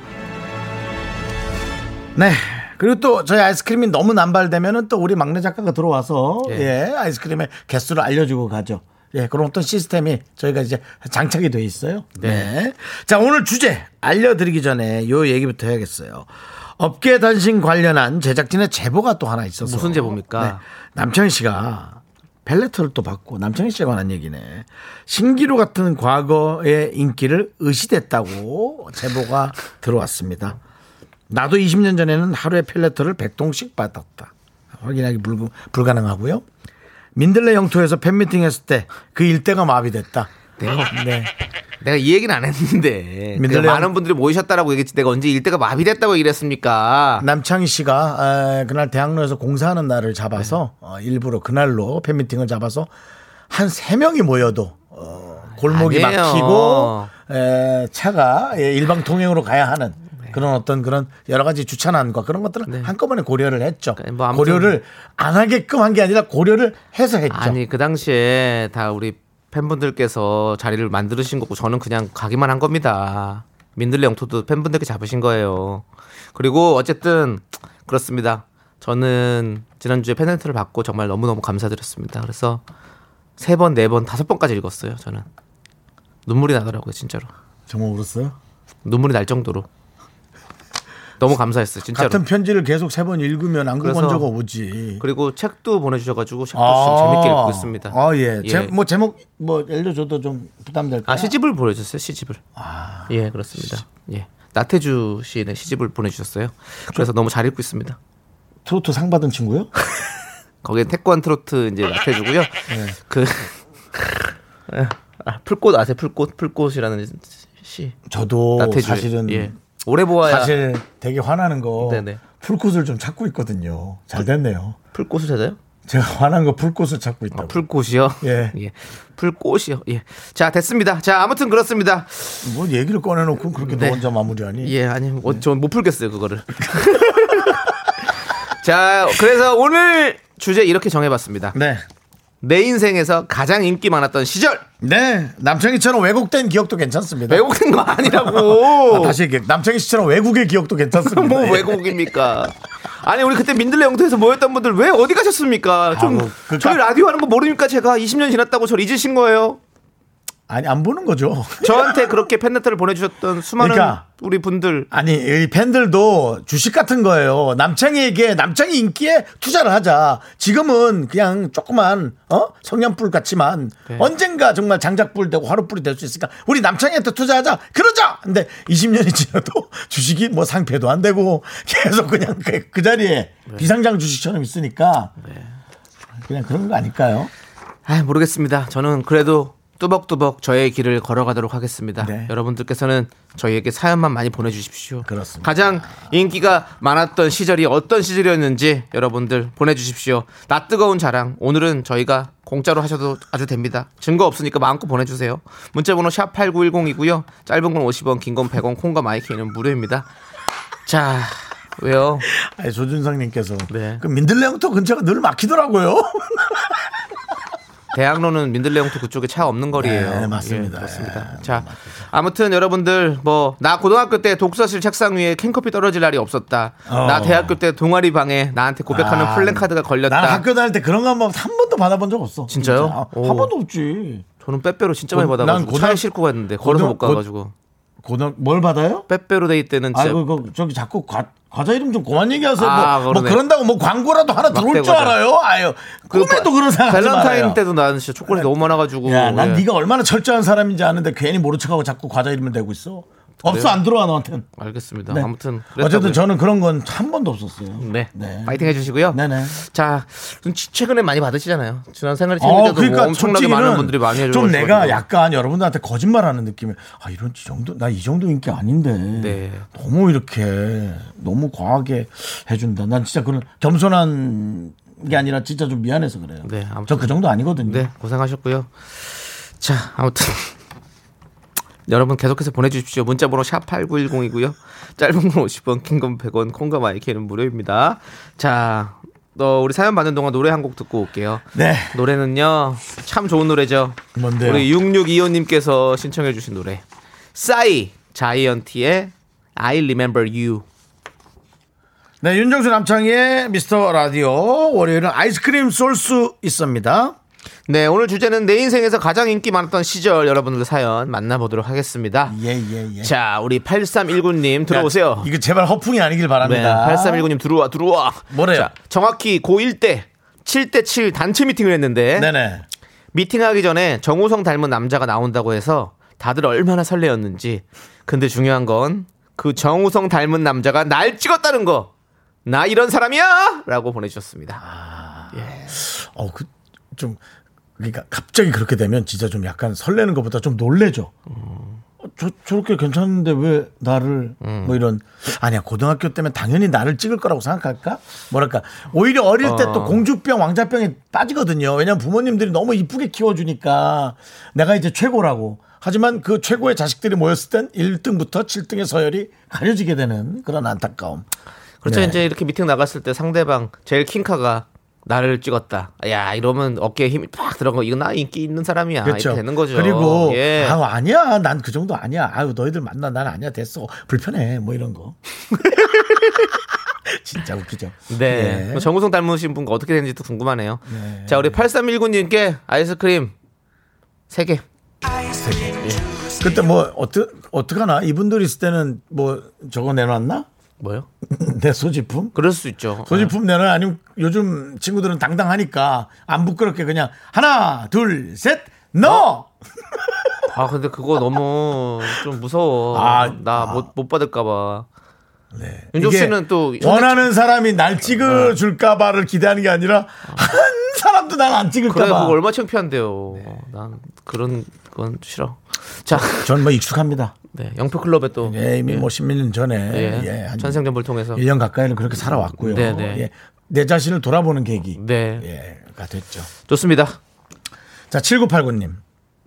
네, 그리고 또 저희 아이스크림이 너무 남발되면 또 우리 막내 작가가 들어와서 아이스크림의 개수를 알려주고 가죠. 예, 그런 어떤 시스템이 저희가 이제 장착이 돼 있어요. 네. 자, 오늘 주제 알려드리기 전에 요 얘기부터 해야겠어요. 업계 단신 관련한 제작진의 제보가 또 하나 있어서. 무슨 제보입니까? 네. 남창희 씨가 벨레터를 또 받고, 남창희 씨에 관한 얘기네. 신기루 같은 과거의 인기를 의시됐다고 제보가 들어왔습니다. 나도 20년 전에는 하루에 펠레터를 100통씩 받았다. 확인하기 불가능하고요. 민들레영토에서 팬미팅했을 때 그 일대가 마비됐다. 내가 이 얘기는 안 했는데 많은 분들이 모이셨다라고 얘기했지 내가 언제 일대가 마비됐다고 얘기를 했습니까? 남창희 씨가 그날 대학로에서 공사하는 날을 잡아서 일부러 그날로 팬미팅을 잡아서 한 3명이 모여도 골목이 아니에요. 막히고 차가 일방 통행으로 가야 하는 그런 어떤 그런 여러 가지 주차난과 그런 것들을 한꺼번에 고려를 했죠. 그러니까 뭐 고려를 안 하게끔 한 게 아니라 고려를 해서 했죠. 아니, 그 당시에 다 우리 팬분들께서 자리를 만드신 거고 저는 그냥 가기만 한 겁니다. 민들레 영토도 팬분들께 잡으신 거예요. 그리고 어쨌든 그렇습니다. 저는 지난주에 팬레터를 받고 정말 너무너무 감사드렸습니다. 그래서 3번, 4번, 5번까지 읽었어요. 저는 눈물이 나더라고요. 진짜로. 정말 울었어요? 눈물이 날 정도로 너무 감사했어요. 진짜로. 같은 편지를 계속 3번 읽으면 안 그런 적가 오지. 그리고 책도 보내주셔가지고 책도 좀 재밌게 읽고 있습니다. 아, 예. 뭐 제목 뭐 알려줘도 좀 부담될까요? 아, 시집을 보내주셨어요. 시집을. 아, 예, 그렇습니다. 시집. 예, 나태주 시인의 시집을 보내주셨어요. 그래서 너무 잘 읽고 있습니다. 트로트 상 받은 친구요? 거기에 태권 트로트 이제 나태주고요. 네. 풀꽃 아세요? 풀꽃이라는 시. 저도 나태주. 사실은. 예. 오래 보아야 사실 되게 화나는 거 풀꽃을 좀 찾고 있거든요. 잘 됐네요. 풀꽃을 찾아요? 제가 화난 거 풀꽃을 찾고 있다고. 아, 풀꽃이요? 예. 예. 풀꽃이요. 예. 자, 됐습니다. 자, 아무튼 그렇습니다. 뭐 얘기를 꺼내놓고 그렇게 네. 너 혼자 마무리하니? 예, 아니, 네. 전 못 풀겠어요 그거를. 자, 그래서 오늘 주제 이렇게 정해봤습니다. 네. 내 인생에서 가장 인기 많았던 시절. 네, 남창희처럼 왜곡된 기억도 괜찮습니다. 왜곡된 거 아니라고. 아, 다시 얘기해. 남창희 씨처럼 외국의 기억도 괜찮습니다. 뭐 왜곡입니까? 아니 우리 그때 민들레영토에서 모였던 분들 왜 어디 가셨습니까? 좀 아우, 저희 라디오 하는 거 모르니까 제가 20년 지났다고 저를 잊으신 거예요? 아니 안 보는 거죠. 저한테 그렇게 팬레터를 보내주셨던 수많은 그러니까, 우리 분들. 아니 이 팬들도 주식 같은 거예요. 남창희에게 남창희 인기에 투자를 하자. 지금은 그냥 조그만 성냥불 같지만 네. 언젠가 정말 장작불 되고 화로불이 될 수 있으니까 우리 남창희한테 투자하자. 그러자. 근데 20년이 지나도 주식이 뭐 상패도 안 되고 계속 그냥 그 자리에 네. 비상장 주식처럼 있으니까 네. 그냥 그런 거 아닐까요? 아 모르겠습니다. 저는 그래도. 뚜벅뚜벅 저의 길을 걸어가도록 하겠습니다. 네. 여러분들께서는 저희에게 사연만 많이 보내주십시오. 그렇습니다. 가장 인기가 많았던 시절이 어떤 시절이었는지 여러분들 보내주십시오. 나 뜨거운 자랑 오늘은 저희가 공짜로 하셔도 아주 됩니다. 증거 없으니까 마음껏 보내주세요. 문자번호 샵8910이고요. 짧은 건 50원, 긴 건 100원, 콩과 마이크는 무료입니다. 자 왜요? 아니, 조준상님께서 네. 그 민들레영토 근처가 늘 막히더라고요. 대학로는 민들레영토 그쪽에 차 없는 거리예요. 네, 맞습니다. 예, 맞습니다. 예, 자, 맞습니다. 아무튼 여러분들 뭐 나 고등학교 때 독서실 책상 위에 캔커피 떨어질 날이 없었다. 나 대학교 때 동아리 방에 나한테 고백하는 플랜카드가 걸렸다. 난 학교 다닐 때 그런 거 한 번도 받아본 적 없어. 진짜요? 진짜. 한 번도 없지. 저는 빼빼로 진짜 많이 받아가지고 차에 싣고 갔는데 걸어서 못 가가지고. 뭘 받아요? 빼빼로 데이 때는 진짜. 아이고 저기 자꾸 과자 이름 좀 그만 얘기하세요. 뭐 그런다고 뭐 광고라도 하나 들어올 줄 알아요? 아유 꿈에도 그런 생각 하지 말아요. 밸런타인 때도 나는 진짜 초콜릿 너무 많아가지고. 야, 난 예. 네가 얼마나 철저한 사람인지 아는데 괜히 모른 척하고 자꾸 과자 이름을 대고 있어. 그래요? 없어 안 들어와 너한테는. 알겠습니다. 네. 아무튼 어쨌든 저는 그런 건 한 번도 없었어요. 네, 네. 파이팅 해주시고요. 네네. 자 최근에 많이 받으시잖아요. 지난 생활의 책임자도 그러니까 뭐 엄청나게 많은 분들이 많이 해주셨거든요. 좀 내가 약간 여러분들한테 거짓말하는 느낌에 아 이런 정도 나 이 정도 인기 아닌데 네. 너무 이렇게 너무 과하게 해준다. 난 진짜 그런 겸손한 게 아니라 진짜 좀 미안해서 그래요. 네, 저 그 정도 아니거든요. 네, 고생하셨고요. 자 아무튼. 여러분 계속해서 보내주십시오. 문자번호 샵8910이고요. 짧은 건 50원, 긴 건 100원, 콩과 마이크는 무료입니다. 자, 우리 사연 받는 동안 노래 한 곡 듣고 올게요. 네. 노래는요, 참 좋은 노래죠. 뭔데요? 우리 6625님께서 신청해주신 노래. 싸이, 자이언티의 I Remember You. 네, 윤정수 남창희의 미스터 라디오. 월요일은 아이스크림 쏠 수 있습니다. 네 오늘 주제는 내 인생에서 가장 인기 많았던 시절 여러분들 사연 만나보도록 하겠습니다. 예예예. 예, 예. 자 우리 8319님 들어오세요. 이거 제발 허풍이 아니길 바랍니다. 네, 8319님 들어와. 뭐래요? 자, 정확히 고1 때 7대7 단체 미팅을 했는데 네네. 미팅하기 전에 정우성 닮은 남자가 나온다고 해서 다들 얼마나 설레었는지. 근데 중요한 건 그 정우성 닮은 남자가 날 찍었다는 거. 나 이런 사람이야 라고 보내주셨습니다. 예. 좀 그러니까 갑자기 그렇게 되면 진짜 좀 약간 설레는 것보다 좀 놀래죠. 저렇게 괜찮은데 왜 나를 뭐 이런 아니야 고등학교 때면 당연히 나를 찍을 거라고 생각할까? 뭐랄까 오히려 어릴 때 또 공주병 왕자병에 빠지거든요. 왜냐면 부모님들이 너무 이쁘게 키워주니까 내가 이제 최고라고. 하지만 그 최고의 자식들이 모였을 땐 1등부터 7등의 서열이 가려지게 되는 그런 안타까움. 그렇죠. 네. 이제 이렇게 미팅 나갔을 때 상대방 제일 킹카가 나를 찍었다. 야 이러면 어깨에 힘이 팍 들어간 거 이거 나 인기 있는 사람이야. 그렇죠. 이렇게 되는 거죠. 그리고 예. 아우 아니야 난 그 정도 아니야. 아유 너희들 만나 난 아니야 됐어 불편해 뭐 이런 거. 진짜 웃기죠. 네. 예. 정우성 닮으신 분과 어떻게 되는지 또 궁금하네요. 네. 자 우리 8319님께 아이스크림 3개. 예. 그때 뭐 어떡하나 이분들이 있을 때는 뭐 저거 내놨나? 뭐요? 내 소지품? 그럴 수 있죠. 소지품 내는 아니면 요즘 친구들은 당당하니까 안 부끄럽게 그냥 하나, 둘, 셋, 너! 아 근데 그거 너무 좀 무서워. 나 못 받을까봐. 네. 윤종 씨는 또 원하는 사람이 날 찍어줄까봐를 기대하는 게 아니라 한 사람도 날 안 찍을까봐. 그래 그거 얼마 창피한데요. 네. 난 그런 건 싫어. 자, 전 뭐 익숙합니다. 네, 영표 클럽에 또 이미 뭐 10년 전에 예, 한 전생전불 통해서 1년 가까이는 그렇게 살아왔고요. 네, 네. 예, 내 자신을 돌아보는 계기가 네. 예, 됐죠. 좋습니다. 자, 7989님.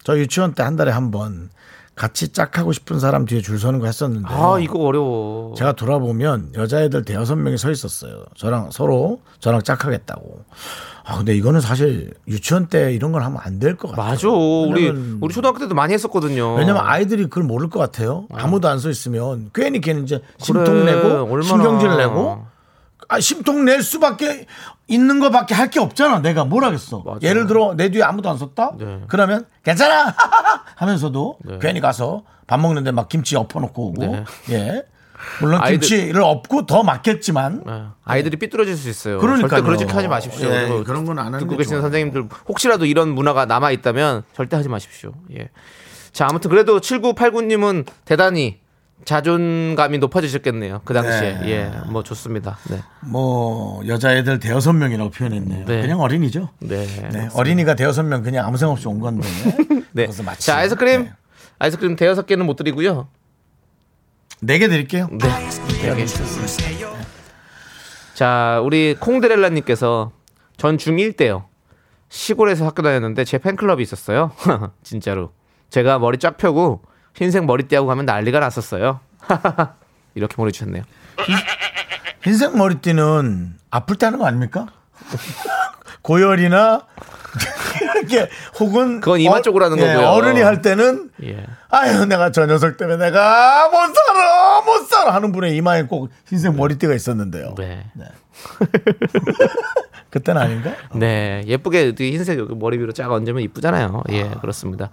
저 유치원 때 한 달에 한 번 같이 짝하고 싶은 사람 뒤에 줄 서는 거 했었는데. 아, 이거 어려워. 제가 돌아보면 여자애들 대여섯 명이 서 있었어요. 저랑 서로 저랑 짝하겠다고. 아, 근데 이거는 사실 유치원 때 이런 걸 하면 안 될 것 같아요. 맞아. 우리 초등학교 때도 많이 했었거든요. 왜냐면 아이들이 그걸 모를 것 같아요. 아무도 안 서 있으면 괜히 걔는 이제 심통 내고 신경질 내고. 아, 심통 낼 수밖에 있는 거밖에 할 게 없잖아. 내가 뭘 하겠어. 맞아요. 예를 들어 내 뒤에 아무도 안 섰다. 네. 그러면 괜찮아 하면서도 네. 괜히 가서 밥 먹는데 막 김치 엎어놓고 오고. 네. 예. 물론 김치를 엎고 더 맞겠지만 네. 아이들이 삐뚤어질 수 있어요. 그러니까요. 절대 그런 짓 하지 마십시오. 네. 그런 건 안 하는 게 좋아요. 듣고 계시는 선생님들 혹시라도 이런 문화가 남아 있다면 절대 하지 마십시오. 예. 자, 아무튼 그래도 7989님은 대단히 자존감이 높아지셨겠네요. 그 당시에. 네. 예, 뭐 좋습니다. 네. 뭐 여자애들 대여섯 명이라고 표현했네요. 네. 그냥 어린이죠. 네. 네. 어린이가 대여섯 명 그냥 아무 생각 없이 온 건데. 네. 자, 아이스크림. 네. 아이스크림 대여섯 개는 못 드리고요. 4개 드릴게요. 네. 4개 주셨습니다. 네. 자, 우리 콩데렐라님께서 전 중1 때요. 시골에서 학교 다녔는데 제 팬클럽이 있었어요. 진짜로. 제가 머리 쫙 펴고 흰색 머리띠하고 가면 난리가 났었어요. 이렇게 보내주셨네요. 흰색 머리띠는 아플 때 하는 거 아닙니까? 고열이나 이렇게 혹은 그건 이마 쪽으로 하는 거고요. 예, 어른이 할 때는 예. 아유 내가 저 녀석 때문에 내가 못 살아 하는 분의 이마에 꼭 흰색 머리띠가 있었는데요. 네. 네. 그때는 아닌가? 네, 예쁘게 흰색 머리 위로 쫙 얹으면 이쁘잖아요. 예, 그렇습니다.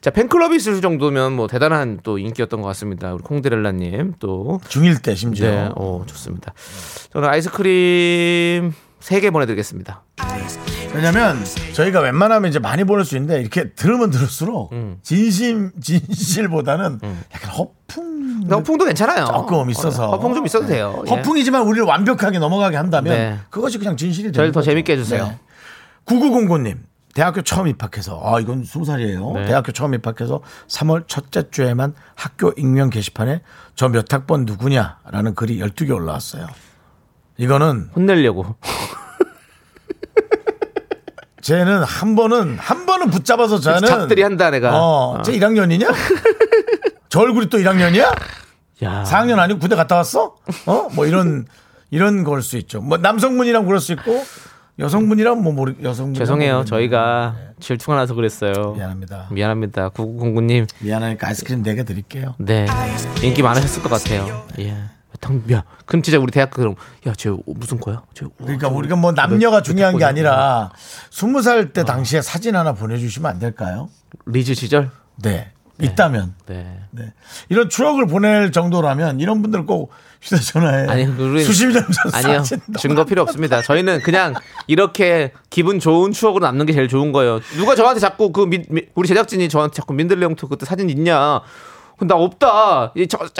자, 팬클럽이 있을 정도면 뭐 대단한 또 인기였던 것 같습니다. 우리 콩데렐라님 또 중1 때 심지어. 네, 오, 좋습니다. 저는 아이스크림 3개 보내드리겠습니다. 왜냐면 저희가 웬만하면 이제 많이 보낼 수 있는데 이렇게 들으면 들을수록 진실보다는 약간 허풍도 괜찮아요. 조금 있어서 허풍 좀 있어도 네. 돼요. 허풍이지만 예. 우리를 완벽하게 넘어가게 한다면 네. 그것이 그냥 진실이 돼요. 저희 더 재밌게 해주세요. 네. 9909님 대학교 처음 입학해서 이건 20살이에요. 네. 대학교 처음 입학해서 3월 첫째 주에만 학교 익명 게시판에 저 몇 학번 누구냐라는 글이 12개 올라왔어요. 이거는 혼내려고. 쟤는 한 번은 붙잡아서 저는 잡들이 한다 내가. 쟤 1학년이냐? 저 얼굴이 또 1학년이야? 야. 4학년 아니고 군대 갔다 왔어? 뭐 이런 걸 수 있죠. 뭐 남성분이랑 그럴 수 있고 여성분이랑 뭐 모르 여성분. 죄송해요. 저희가 질투가 나서 그랬어요. 미안합니다. 9909님. 미안하니까 아이스크림 4개 드릴게요. 네. 인기 많으셨을 것 같아요. 예. 야, 그럼 진짜 우리 대학 그럼 야, 쟤 무슨 거야? 쟤 그러니까 우리가 뭐 남녀가 중요한 게 아니라 20살 때 당시에 사진 하나 보내주시면 안 될까요? 리즈 시절? 네. 있다면. 네. 이런 추억을 보낼 정도라면 이런 분들 꼭 휴대전화에 수십 년 전 사진 증거 필요 없습니다. 저희는 그냥 이렇게 기분 좋은 추억으로 남는 게 제일 좋은 거예요. 누가 저한테 자꾸 우리 제작진이 저한테 자꾸 민들레영토 그때 사진 있냐? 나 없다.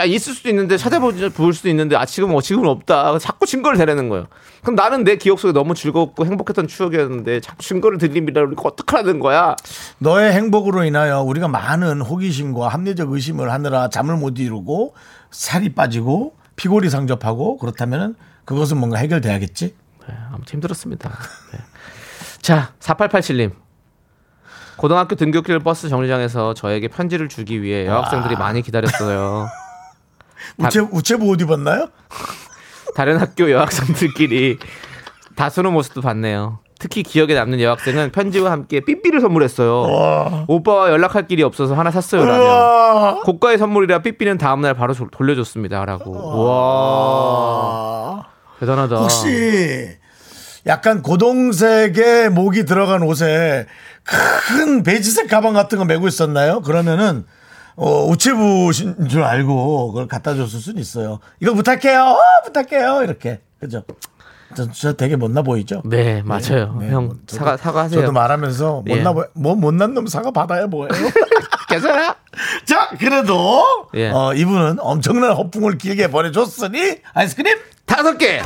있을 수도 있는데 찾아볼 수도 있는데 지금은 없다. 자꾸 증거를 대라는 거예요. 그럼 나는 내 기억 속에 너무 즐겁고 행복했던 추억이었는데 자꾸 증거를 들립니다. 우리가 어떡하라는 거야? 너의 행복으로 인하여 우리가 많은 호기심과 합리적 의심을 하느라 잠을 못 이루고 살이 빠지고 피골이 상접하고 그렇다면 그것은 뭔가 해결돼야겠지? 네, 아무튼 힘들었습니다. 네. 자, 4887님. 고등학교 등교길 버스 정류장에서 저에게 편지를 주기 위해 여학생들이 많이 기다렸어요. 우체부 옷 입었나요? 다른 학교 여학생들끼리 다수는 모습도 봤네요. 특히 기억에 남는 여학생은 편지와 함께 삐삐를 선물했어요. 우와. 오빠와 연락할 길이 없어서 하나 샀어요. 라며. 고가의 선물이라 삐삐는 다음날 바로 돌려줬습니다. 라고. 와, 대단하다. 혹시 약간 고동색에 목이 들어간 옷에 큰 베지색 가방 같은 거 메고 있었나요? 그러면은 우체부신 줄 알고 그걸 갖다 줬을 수는 있어요. 이거 부탁해요. 부탁해요. 이렇게. 그죠? 저 되게 못나 보이죠? 네, 맞아요. 네, 형 사과하세요. 저도 말하면서 못나 보여. 뭐 못난 놈 사과 받아야 뭐예요? 괜찮아? 자, 그래도 이분은 엄청난 허풍을 길게 보내줬으니 아이스크림 5개.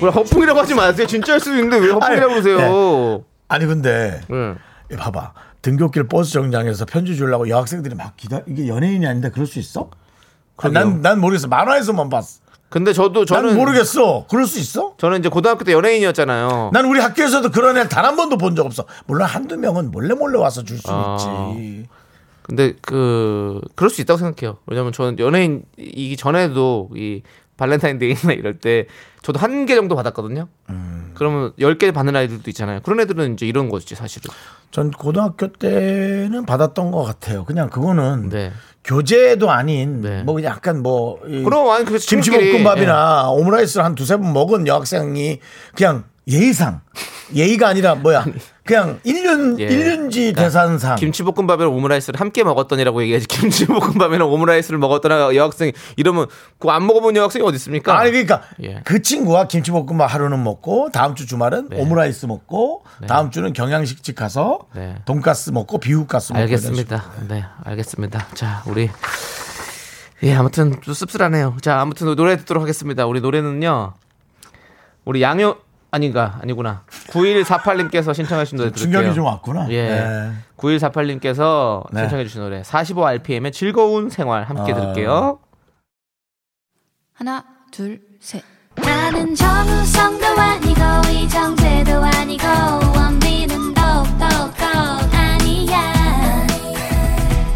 우리 허풍이라고 하지 마세요. 진짜일 수도 있는데 왜 허풍이라고 하세요? 네. 아니 근데. 봐봐. 등굣길 버스 정류장에서 편지 주려고 여학생들이 막 이게 연예인이 아닌데 그럴 수 있어? 난 모르겠어. 만화에서만 봤어. 근데 저는 모르겠어. 그럴 수 있어? 저는 이제 고등학교 때 연예인이었잖아요. 난 우리 학교에서도 그런 애 단 한 번도 본 적 없어. 물론 한두 명은 몰래 와서 줄 수 있지. 근데 그럴 수 있다고 생각해요. 왜냐면 저는 연예인이기 전에도 이 발렌타인데이나 이럴 때 저도 1개 정도 받았거든요. 그러면 10개 받는 아이들도 있잖아요. 그런 애들은 이제 이런 거지 사실은. 전 고등학교 때는 받았던 것 같아요. 그냥 그거는 네. 교재도 아닌 네. 뭐 약간 뭐 김치볶음밥이나 예. 오므라이스를 한 두세 번 먹은 여학생이 그냥 예의상 예의가 아니라 뭐야 그냥 1년 예. 1년지 대산상 김치볶음밥이랑 오므라이스를 함께 먹었더니라고 얘기하지 김치볶음밥이랑 오므라이스를 먹었더니 여학생이 이러면 그거 안 먹어본 여학생이 어디 있습니까? 아니 그러니까 예. 그 친구와 김치볶음밥 하루는 먹고 다음 주 주말은 네. 오므라이스 먹고 네. 다음 주는 경양식집 가서 네. 돈가스 먹고 비우가스 먹고 알겠습니다. 네 알겠습니다. 자 우리 예 아무튼 좀 씁쓸하네요. 자 아무튼 노래 듣도록 하겠습니다. 우리 노래는요 우리 아니구나. 9148님께서 신청하신 노래 들을게요. 충격이 좀 왔구나. 예. 네. 9148님께서 네. 신청해 주신 노래 45rpm의 즐거운 생활 함께 들을게요. 하나, 둘, 셋. 나는 정우성도 아니고 이정재도 아니고 원빈은 더욱더 아니야.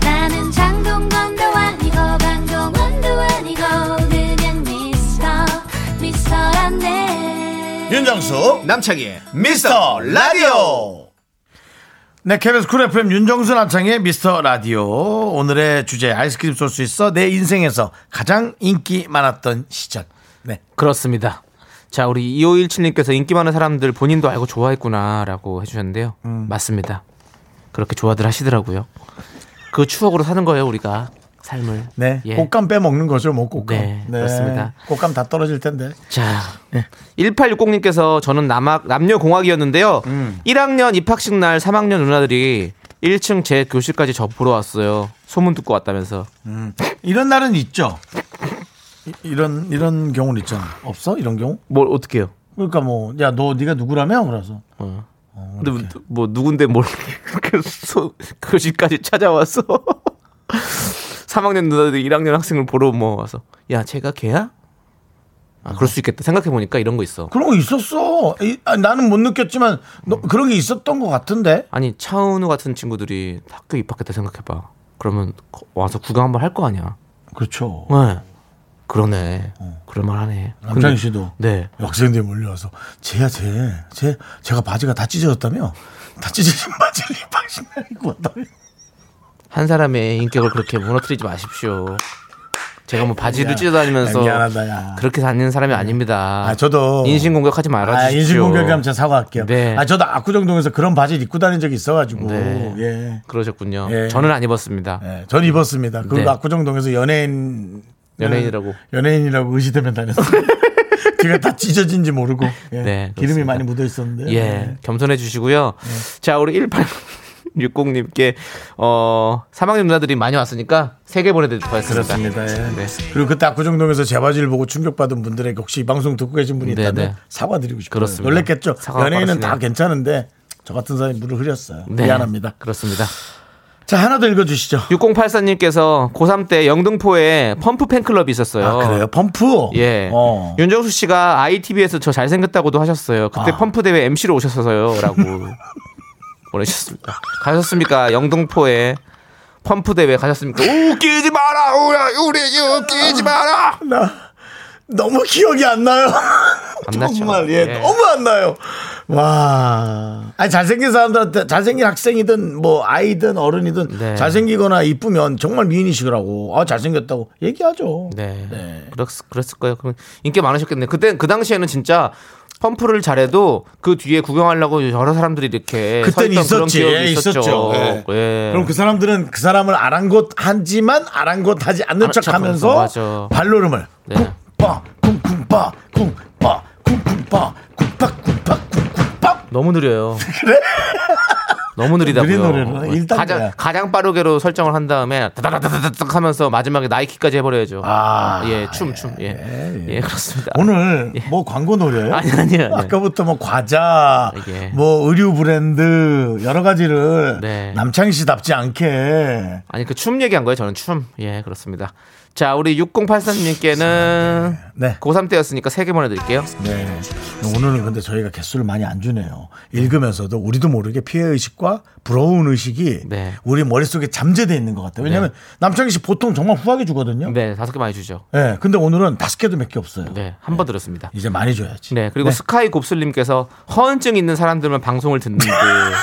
나는 장동건도 아니고 강동원도 아니고 그냥 미스터란데 윤정수 남창희의 미스터라디오. 네, KBS 쿨 FM 윤정수 남창희의 미스터라디오. 오늘의 주제 아이스크림 쏠 수 있어 내 인생에서 가장 인기 많았던 시절. 네, 그렇습니다. 자, 우리 2517님께서 인기 많은 사람들 본인도 알고 좋아했구나라고 해주셨는데요. 맞습니다. 그렇게 좋아들 하시더라고요. 그 추억으로 사는 거예요 우리가. 삶을. 네. 예. 곶감 빼먹는 거죠, 뭐 곶감. 네, 네. 맞습니다. 곶감 다 떨어질 텐데. 자, 네. 1860님께서 저는 남녀공학이었는데요. 1학년 입학식 날 3학년 누나들이 1층 제 교실까지 저 보러 왔어요. 소문 듣고 왔다면서. 이런 날은 있죠. 이런 경우는 있잖아. 없어? 이런 경우? 뭘 어떻게 해요? 그러니까 뭐, 야, 네가 누구라며? 그래서. 근데 뭐 누군데 뭘 교실까지 찾아왔어? 3학년 누나들 1학년 학생을 보러 와서 야 제가 걔야? 아 그럴 수 있겠다 생각해보니까 이런 거 있어. 그런 거 있었어. 나는 못 느꼈지만 그런 게 있었던 것 같은데. 아니 차은우 같은 친구들이 학교 입학했다 생각해봐. 그러면 와서 구경 한번 할 거 아니야. 그렇죠. 네. 그러네. 그럴만하네. 남창희 씨도 네. 학생들이 몰려와서 제가 바지가 다 찢어졌다며 다 찢어진 바지를 입학식 날 입고 왔다며. 한 사람의 인격을 그렇게 무너뜨리지 마십시오. 제가 뭐 바지를 찢어다니면서 그렇게 다니는 사람이 아닙니다. 아, 저도 인신공격하지 말아주십시오. 인신공격하면 제가 사과할게요. 네. 아, 저도 압구정동에서 그런 바지를 입고 다닌 적이 있어가지고. 네. 예. 그러셨군요. 예. 저는 안 입었습니다. 예. 저는 입었습니다. 그 네. 압구정동에서 연예인이라고 의시되면 다녔어요. 제가 다 찢어진지 모르고 예. 네, 기름이 많이 묻어있었는데. 예. 예. 겸손해 주시고요. 예. 자 우리 60님께 3학년 누나들이 많이 왔으니까 3개 보내드리도록 하겠습니다. 그렇습니다. 예. 네. 그리고 그때 압구정동에서 제 바지를 보고 충격받은 분들에게 혹시 이 방송 듣고 계신 분이 있다면 네네. 사과드리고 싶어요. 그렇습니다. 놀랬겠죠. 연예인은 빠르시네. 다 괜찮은데 저 같은 사람이 물을 흐렸어요. 네. 미안합니다. 그렇습니다. 자 하나 더 읽어주시죠. 6084님께서 고3 때 영등포에 펌프 팬클럽이 있었어요. 아 그래요? 펌프? 예. 윤정수 씨가 ITV에서 저 잘생겼다고도 하셨어요. 그때 펌프 대회 MC로 오셨어서요 라고 보내셨습니다. 가셨습니까? 영등포에 펌프 대회 가셨습니까? 웃기지 마라, 우리 웃기지 마라. 나 너무 기억이 안 나요. 안 정말 예, 예, 너무 안 나요. 와, 아니 잘생긴 사람들한테 잘생긴 학생이든 뭐 아이든 어른이든 네. 잘생기거나 이쁘면 정말 미인이시더라고. 아 잘생겼다고 얘기하죠. 네, 네. 그랬을 거예요. 그럼 인기 많으셨겠네요. 그때 그 당시에는 진짜. 펌프를 잘해도 그 뒤에 구경하려고 여러 사람들이 이렇게 그때는 있었지. 그런 기억이 있었죠. 네. 예. 그럼 그 사람들은 그 사람을 아랑곳 하지만 아랑곳하지 않는 척하면서 발놀음을 쿵빠 쿵쿵빠 쿵빠 쿵쿵빠 쿵팍 쿵팍 쿵쿵팍 너무 느려요. 그래? 너무 느리다고요. 가장 빠르게로 설정을 한 다음에 다다다다닥 하면서 마지막에 나이키까지 해버려야죠. 아, 예, 춤. 예, 그렇습니다. 오늘 예. 뭐 광고 노래예요? 아니요. 아까부터 뭐 과자, 예. 뭐 의류 브랜드 여러 가지를 네. 남창희 씨답지 않게. 아니 그 춤 얘기한 거예요. 저는 춤. 예, 그렇습니다. 자, 우리 6083님께는 네. 고3 때였으니까 3개 보내드릴게요. 네. 오늘은 근데 저희가 개수를 많이 안 주네요. 읽으면서도 우리도 모르게 피해의식과 부러운 의식이 네. 우리 머릿속에 잠재되어 있는 것 같아요. 왜냐하면 네. 남창희 씨 보통 정말 후하게 주거든요. 네. 5개 많이 주죠. 네. 근데 오늘은 5개도 몇 개 없어요. 네. 한 번 네. 들었습니다. 이제 많이 줘야지. 네. 그리고 네. 스카이 곱슬님께서 허언증 있는 사람들만 방송을 듣는 게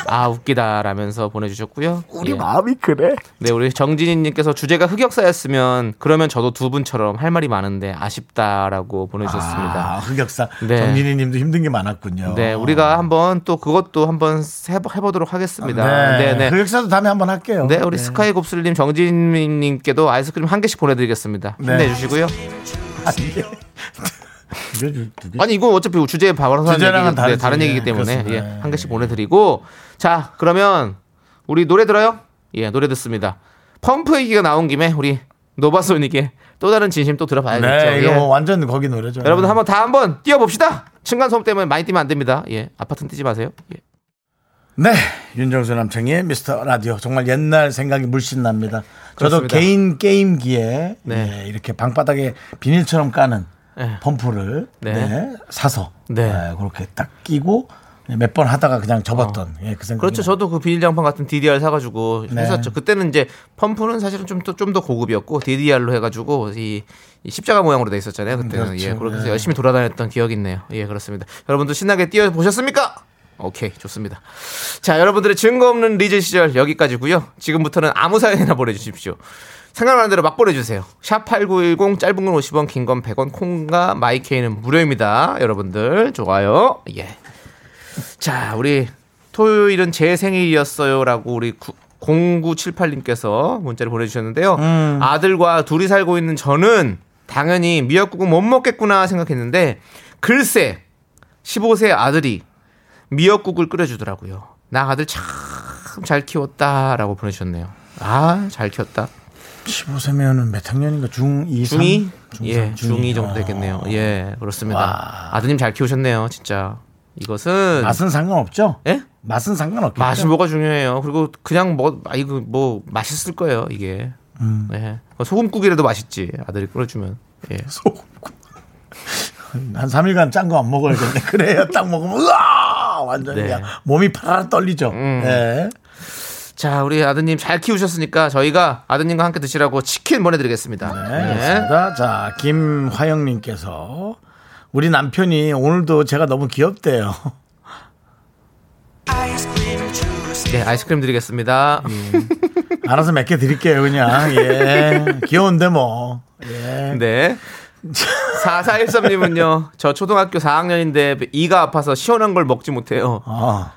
아 웃기다라면서 보내주셨고요. 우리 예. 마음이 그래. 네. 우리 정진희님께서 주제가 흑역사였으면 그러면 저도 두 분처럼 할 말이 많은데 아쉽다라고 보내주셨습니다. 아, 흑역사. 네. 정진희님도 힘든 게 많았군요. 네, 우리가 한번 또 그것도 한번 해보도록 하겠습니다. 아, 네. 네, 네. 흑역사도 다음에 한번 할게요. 네, 우리 네. 스카이 곱슬님, 정진희님께도 아이스크림 1개씩 보내드리겠습니다. 힘내주시고요. 네. 아니 이건 어차피 주제에 바로 다른 얘기이기 때문에 예, 1개씩 보내드리고 자 그러면 우리 노래 들어요? 예, 노래 듣습니다. 펌프 얘기가 나온 김에 우리 노바소닉의 또 다른 진심 또 들어봐야겠죠. 네, 이거 예. 완전 거기 노래죠. 여러분 한번 다 한번 뛰어봅시다. 층간소음 때문에 많이 뛰면 안 됩니다. 예, 아파트는 뛰지 마세요. 예. 네, 윤정수 남창희의 미스터 라디오 정말 옛날 생각이 물씬 납니다. 그렇습니다. 저도 개인 게임기에 네. 예, 이렇게 방바닥에 비닐처럼 까는 네. 펌프를 네. 네, 사서 네. 네, 그렇게 딱 끼고. 몇 번 하다가 그냥 접었던 예, 그 생각. 그렇죠. 저도 그 비닐장판 같은 DDR 사가지고 네. 했었죠. 그때는 이제 펌프는 사실은 좀 더 고급이었고 DDR로 해가지고 이 십자가 모양으로 돼 있었잖아요. 그때는 그렇죠. 예, 그렇게 해서 네. 열심히 돌아다녔던 기억이 있네요. 예, 그렇습니다. 여러분도 신나게 뛰어 보셨습니까? 오케이, 좋습니다. 자, 여러분들의 증거 없는 리즈 시절 여기까지고요. 지금부터는 아무 사연이나 보내주십시오. 생각나는 대로 막 보내주세요. 샵8910 짧은 건 50원, 긴 건 100원, 콩과 마이케이는 무료입니다. 여러분들 좋아요. 예. 자, 우리 토요일은 제 생일이었어요라고 우리 0978님께서 문자를 보내주셨는데요. 아들과 둘이 살고 있는 저는 당연히 미역국은 못 먹겠구나 생각했는데 글쎄 15세 아들이 미역국을 끓여주더라고요. 나 아들 참 잘 키웠다라고 보내주셨네요. 아, 잘 키웠다. 15세면은 몇 학년인가 중2? 예, 중2 정도 되겠네요. 예, 그렇습니다. 와. 아드님 잘 키우셨네요, 진짜. 이것은 맛은 상관없죠? 예? 맛은 상관없죠. 맛이 뭐가 중요해요. 그리고 그냥 이거 맛있을 거예요, 이게. 예. 소금국이라도 맛있지. 아들이 끓여주면. 예. 소금국. 한 3일간 짠 거 안 먹어야겠네. 그래야 딱 먹으면 으아! 완전히 네. 그냥 몸이 파라 떨리죠. 예. 자, 우리 아드님 잘 키우셨으니까 저희가 아드님과 함께 드시라고 치킨 보내드리겠습니다. 네, 그렇습니다. 네. 자, 김화영님께서 우리 남편이 오늘도 제가 너무 귀엽대요. 네, 아이스크림 드리겠습니다. 예. 알아서 몇 개 드릴게요, 그냥. 예. 귀여운데 뭐. 예. 네. 4413님은요. 저 초등학교 4학년인데 이가 아파서 시원한 걸 먹지 못해요.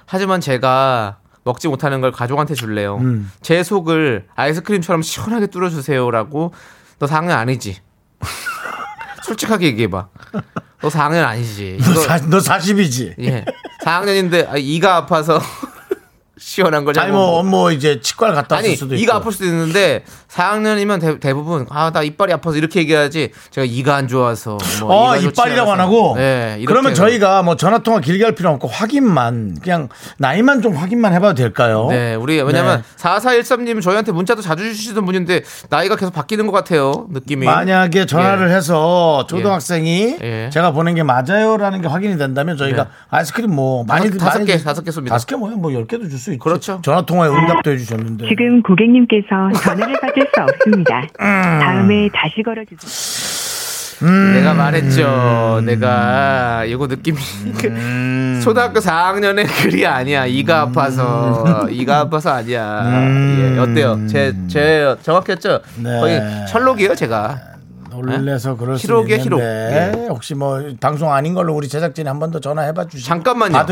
하지만 제가 먹지 못하는 걸 가족한테 줄래요. 제 속을 아이스크림처럼 시원하게 뚫어주세요라고. 너 4학년 아니지? 솔직하게 얘기해봐. 너 4학년 아니지? 너 40이지? 예. 4학년인데 이가 아파서 시원한 걸 잘 먹어. 뭐 이제 치과를 갔다 왔을 수도 있고. 이가 아플 수도 있는데 4학년이면 대부분 아, 나 이빨이 아파서 이렇게 얘기하지. 제가 이가 안 좋아서. 뭐 이빨이라고 안 하고. 네, 그러면 저희가 뭐 전화통화 길게 할 필요 없고 확인만 그냥 나이만 좀 확인만 해봐도 될까요? 네, 우리 왜냐면 4413님 저희한테 문자도 자주 주시던 분인데 나이가 계속 바뀌는 것 같아요, 느낌이. 만약에 전화를 예. 해서 초등학생이 예. 제가 보낸 게 맞아요라는 게 확인이 된다면 저희가 예. 아이스크림 뭐 많이 5개 쏩니다. 5개 뭐 10개도 줄 수. 그렇죠. 전화 통화에 응답도 해주셨는데 지금 고객님께서 전화를 받을 수 없습니다. 다음에 다시 걸어주세요. 내가 말했죠. 내가 이거 느낌이 초등학교 4학년의 글이 아니야. 이가 아파서 이가 아파서 아니야. 예, 어때요? 제 정확했죠? 네. 거의 철록이에요, 제가. 놀래서 그럴 수 있는데 희록. 네. 혹시 뭐 방송 아닌 걸로 우리 제작진이 한 번 더 전화해봐 주시죠. 잠깐만요.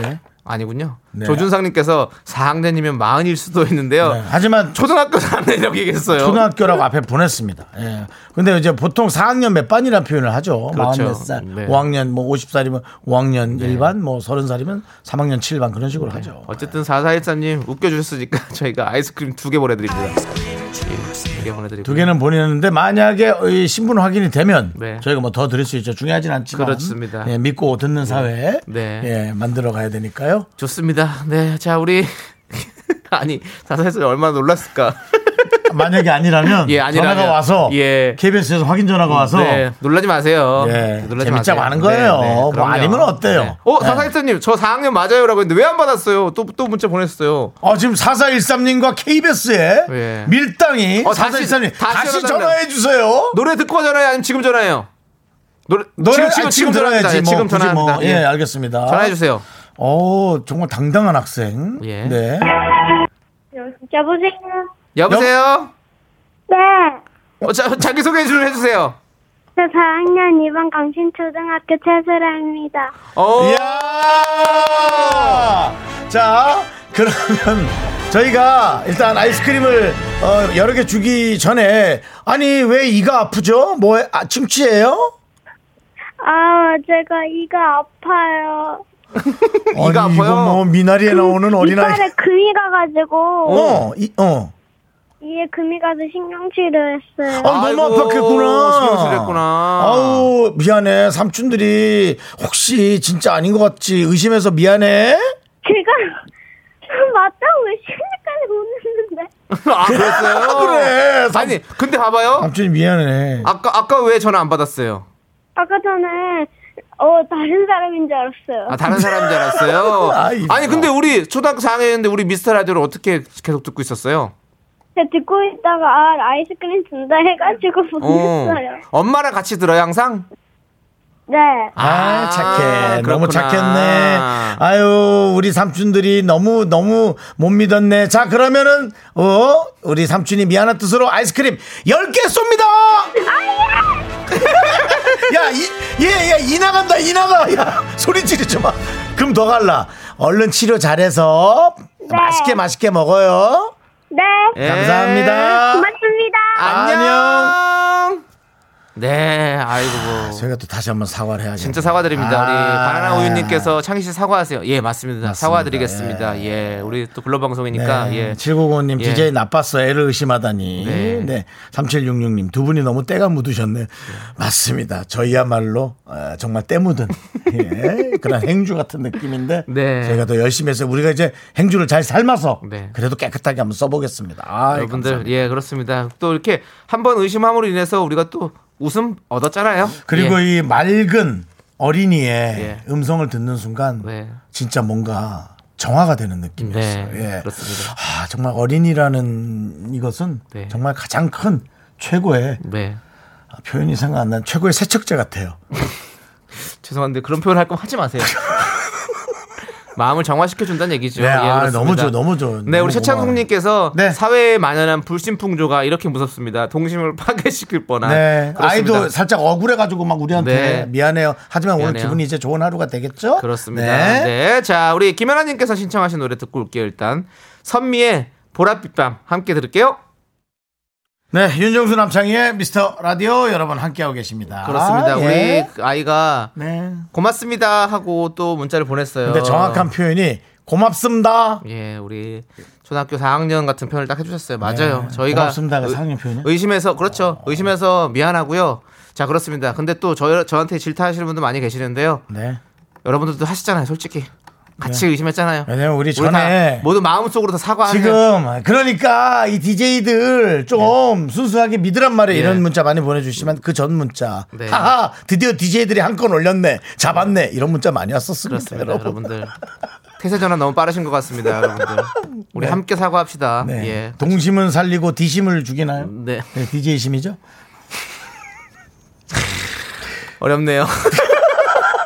네. 아니군요. 네. 조준상님께서 4학년이면 40일 수도 있는데요. 네. 하지만 초등학교 4학년이라고 얘기했어요. 초등학교라고 앞에 보냈습니다. 예. 근데 이제 보통 4학년 몇 반이라는 표현을 하죠. 그렇죠. 40몇 살, 네. 5학년, 뭐 50살이면 5학년 네. 1반, 뭐 30살이면 3학년 7반 그런 식으로 네. 하죠. 어쨌든 4413님 웃겨주셨으니까 저희가 아이스크림 2개 보내드립니다. 예, 2개 보내드리고 2개는 보내는데 만약에 이 신분 확인이 되면 네. 저희가 뭐 더 드릴 수 있죠. 중요하진 않지만 그렇습니다. 예, 믿고 듣는 사회 네. 예, 만들어 가야 되니까요. 좋습니다. 네, 자 우리 아니 4413님 얼마나 놀랐을까. 만약에 아니라면, 예, 아니라면 전화가 와서 예. KBS에서 확인 전화가 와서 네, 놀라지 마세요. 예, 놀라지 마세요. 진짜 많은 거예요. 네, 뭐 아니면 어때요? 네. 어, 사사일사님 저 4학년 맞아요라고 했는데 왜 안 받았어요? 또 문자 보냈어요. 아, 지금 4413님과 KBS에 예. 밀당이 4413님 다시 전화해 주세요. 노래 듣고 전화해요, 아니면 지금 전화해요? 노래 지금 전화해야지. 지금 전화합니다. 뭐, 예, 알겠습니다. 전화해 주세요. 어, 정말 당당한 학생. 예. 네. 여보세요? 네. 어, 자기소개 좀 해주세요. 저 4학년 2반 강신초등학교 최소라입니다. 이야! 자, 그러면 저희가 일단 아이스크림을 여러 개 주기 전에, 아니, 왜 이가 아프죠? 뭐, 아, 침취예요? 아, 제가 이가 아파요. 이가 아파요? 이거 뭐 미나리에 나오는 어린아이. 이빨에 금이 가가지고. 이에 금이 가서 신경치료를 했어요. 아, 아이고, 너무 아팠겠구나. 신경치료 했구나. 아우, 미안해. 삼촌들이 혹시 진짜 아닌 것 같지 의심해서 미안해. 제가 맞다고 의심까지 못 했는데. 아, 그랬어요? 그래. 아니, 근데 봐봐요. 삼촌이 미안해. 아까 왜 전화 안 받았어요? 아까 전에. 다른 사람인 줄 알았어요. 아, 다른 사람인 줄 알았어요? 아니, 근데 우리 초등학교 4학년인데 우리 미스터 라디오를 어떻게 계속 듣고 있었어요? 제가 듣고 있다가, 아이스크림 준다 해가지고 보냈어요. 엄마랑 같이 들어요, 항상? 네. 아, 착해. 그렇구나. 너무 착했네. 아유, 우리 삼촌들이 너무 못 믿었네. 자, 그러면은, 우리 삼촌이 미안한 뜻으로 아이스크림 10개 쏩니다! 아, 예! 야, 이 나간다, 이 나가. 야, 소리 지르지 마. 그럼 더 갈라. 얼른 치료 잘해서 네. 맛있게 먹어요. 네. 감사합니다. 고맙습니다. 안녕. 네, 아이고. 저희가 또 다시 한번 사과를 해야죠. 진짜 사과드립니다. 우리 바나나 우유님께서 창희 씨 사과하세요. 예, 맞습니다. 사과드리겠습니다. 예, 우리 또 글로방송이니까. 네. 예. 795님, DJ 예. 나빴어. 애를 의심하다니. 네. 네. 3766님, 두 분이 너무 때가 묻으셨네. 네. 맞습니다. 저희야말로 정말 때 묻은 예, 그런 행주 같은 느낌인데. 네. 저희가 더 열심히 해서 우리가 이제 행주를 잘 삶아서 네. 그래도 깨끗하게 한번 써보겠습니다. 여러분들, 감사합니다. 예, 그렇습니다. 또 이렇게 한번 의심함으로 인해서 우리가 또 웃음 얻었잖아요. 그리고 예. 이 맑은 어린이의 예. 음성을 듣는 순간 네. 진짜 뭔가 정화가 되는 느낌이었어요. 네. 예. 그렇습니다. 아, 정말 어린이라는 이것은 네. 정말 가장 큰 최고의 네. 표현이 생각 안 나는 최고의 세척제 같아요. 죄송한데 그런 표현 할 거면 하지 마세요. 마음을 정화시켜준다는 얘기죠. 네, 예, 너무 좋아요. 네, 우리 최창국님께서 네. 사회에 만연한 불신풍조가 이렇게 무섭습니다. 동심을 파괴시킬 뻔한. 네, 그렇습니다. 아이도 살짝 억울해가지고 막 우리한테 네. 미안해요. 하지만 오늘 기분이 이제 좋은 하루가 되겠죠? 그렇습니다. 네, 네. 자, 우리 김연아님께서 신청하신 노래 듣고 올게요. 일단 선미의 보랏빛 밤 함께 들을게요. 네, 윤정수 남창희의 미스터 라디오 여러분 함께하고 계십니다. 그렇습니다. 예. 우리 아이가 네. 고맙습니다 하고 또 문자를 보냈어요. 근데 정확한 표현이 고맙습니다. 예, 우리 초등학교 4학년 같은 표현을 딱 해주셨어요. 맞아요. 네. 저희가 고맙습니다가 4학년 표현이? 의심해서 그렇죠. 의심해서 미안하고요. 자, 그렇습니다. 근데 또 저한테 질타하시는 분도 많이 계시는데요. 네. 여러분들도 하시잖아요, 솔직히. 같이 네. 의심했잖아요. 왜냐면 우리 전에 모두 마음속으로 다 사과하는 지금 그러니까 이 DJ들 좀 네. 순수하게 믿으란 말에 네. 이런 문자 많이 보내주시면 그 전 문자 네. 하하 드디어 DJ들이 한 건 올렸네 잡았네 이런 문자 많이 왔었습니다. 그렇습니다, 여러분들. 태세전환 너무 빠르신 것 같습니다. 여러분들 우리 네. 함께 사과합시다. 네. 예. 동심은 살리고 디심을 죽이나요? 네, 네. DJ심이죠? 어렵네요.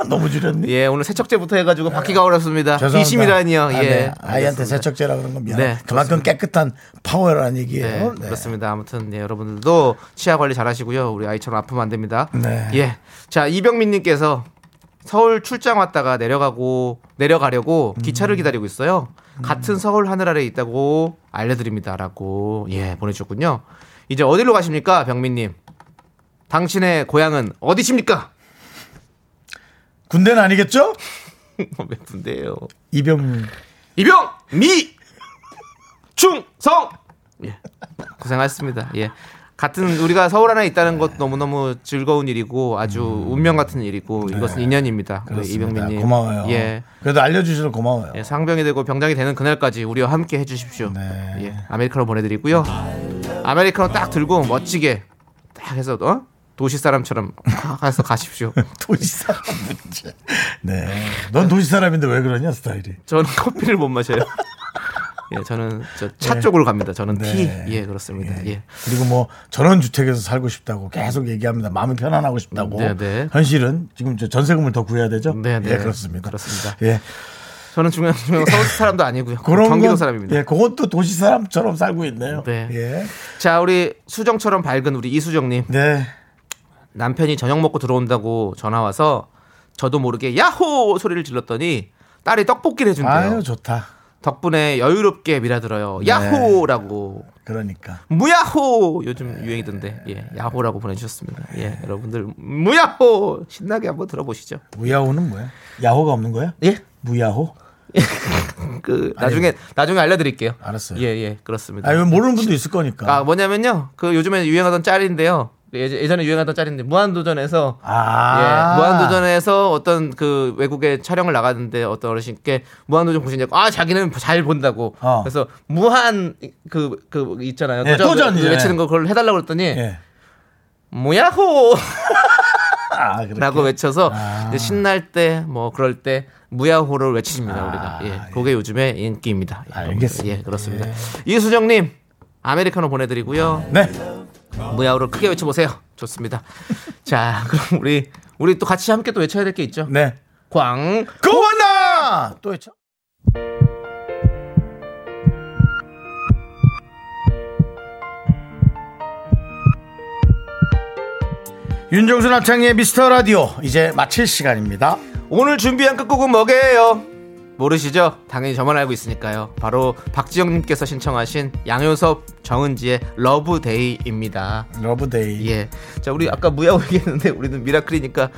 너무 줄였니? 예, 오늘 세척제부터 해가지고 받기가 어렵습니다. 이심이라니요. 예, 네. 아이한테 세척제라 그런 건 미안해. 네, 그만큼 깨끗한 파워라는 얘기예요. 네, 네. 그렇습니다. 아무튼 예, 여러분들도 치아 관리 잘하시고요. 우리 아이처럼 아프면 안 됩니다. 네. 예, 자 이병민님께서 서울 출장 왔다가 내려가려고 기차를 기다리고 있어요. 같은 서울 하늘 아래 있다고 알려드립니다라고 예 보내주셨군요. 이제 어디로 가십니까, 병민님? 당신의 고향은 어디십니까? 군대는 아니겠죠? 왜 군대예요? 이병미 충성. 예. 고생하셨습니다. 예. 같은 우리가 서울 안에 있다는 것 너무너무 즐거운 일이고 아주 운명 같은 일이고 이것은 인연입니다. 이병민님 고마워요. 예. 그래도 알려주셔서 고마워요. 예. 상병이 되고 병장이 되는 그날까지 우리와 함께 해주십시오. 네. 예. 아메리카노 보내드리고요. 아메리카노 딱 들고 멋지게 딱 해서 어? 도시 사람처럼 가서 가십시오. 도시 사람 문제. 네. 넌 도시 사람인데 왜 그러냐 스타일이. 저는 커피를 못 마셔요. 예, 저는 저 차 쪽으로 갑니다. 저는 티. 네. 예, 그렇습니다. 예. 예. 그리고 뭐 전원주택에서 살고 싶다고 계속 얘기합니다. 마음이 편안하고 싶다고. 네, 네. 현실은 지금 저 전세금을 더 구해야 되죠. 네, 네. 예, 그렇습니다. 그렇습니다. 예. 저는 중요한 서울 사람도 아니고요. 경기도 건, 사람입니다. 예, 그것도 도시 사람처럼 살고 있네요. 네. 예. 자, 우리 수정처럼 밝은 우리 이수정님. 네. 남편이 저녁 먹고 들어온다고 전화 와서 저도 모르게 야호 소리를 질렀더니 딸이 떡볶이를 해준대요. 아유 좋다. 덕분에 여유롭게 밀어들어요. 네. 야호라고. 그러니까. 무야호 요즘 유행이던데. 예, 야호라고 보내주셨습니다. 예, 여러분들 무야호 신나게 한번 들어보시죠. 무야호는 뭐야? 야호가 없는 거야? 예, 무야호. 그 나중에 알려드릴게요. 알았어요. 예, 예, 그렇습니다. 아, 모르는 분도 있을 거니까. 아, 뭐냐면요. 그 요즘에 유행하던 짤인데요. 예전에 유행하던 짤인데 무한도전에서 아~ 예, 무한도전에서 어떤 그 외국에 촬영을 나갔는데 어떤 어르신께 무한도전 보시냐고 아 자기는 잘 본다고 그래서 무한 그 있잖아요 네, 도전 외치는 거 그걸 해달라고 그랬더니 예. 무야호 아, 라고 외쳐서 아. 신날 때 뭐 그럴 때 무야호를 외치십니다. 우리가 예, 그게 예. 요즘에 인기입니다. 예, 알겠습니다. 예, 그렇습니다. 예. 이수정님 아메리카노 보내드리고요. 네. 무야호를 크게 외쳐보세요. 좋습니다. 자, 그럼 우리 또 같이 함께 또 외쳐야 될 게 있죠. 네. 광고하나 또 외쳐. 윤정수 남창희의 미스터 라디오 이제 마칠 시간입니다. 오늘 준비한 끝곡은 뭐게요? 모르시죠? 당연히 저만 알고 있으니까요. 바로 박지영님께서 신청하신 양효섭 정은지의 러브데이입니다. 러브데이. 예. 자, 우리 아까 무야호 얘기했는데 우리는 미라클이니까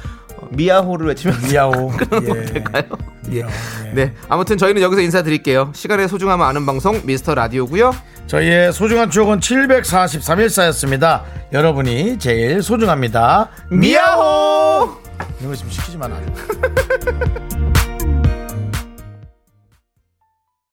미야호를 외치면서 미야호. 예. 될까요? 미야호, 예. 네. 아무튼 저희는 여기서 인사드릴게요. 시간의 소중함을 아는 방송 미스터 라디오고요. 저희의 소중한 추억은 743일 쌓였습니다. 여러분이 제일 소중합니다. 미야호. 이런 거 지금 시키지만 않아요.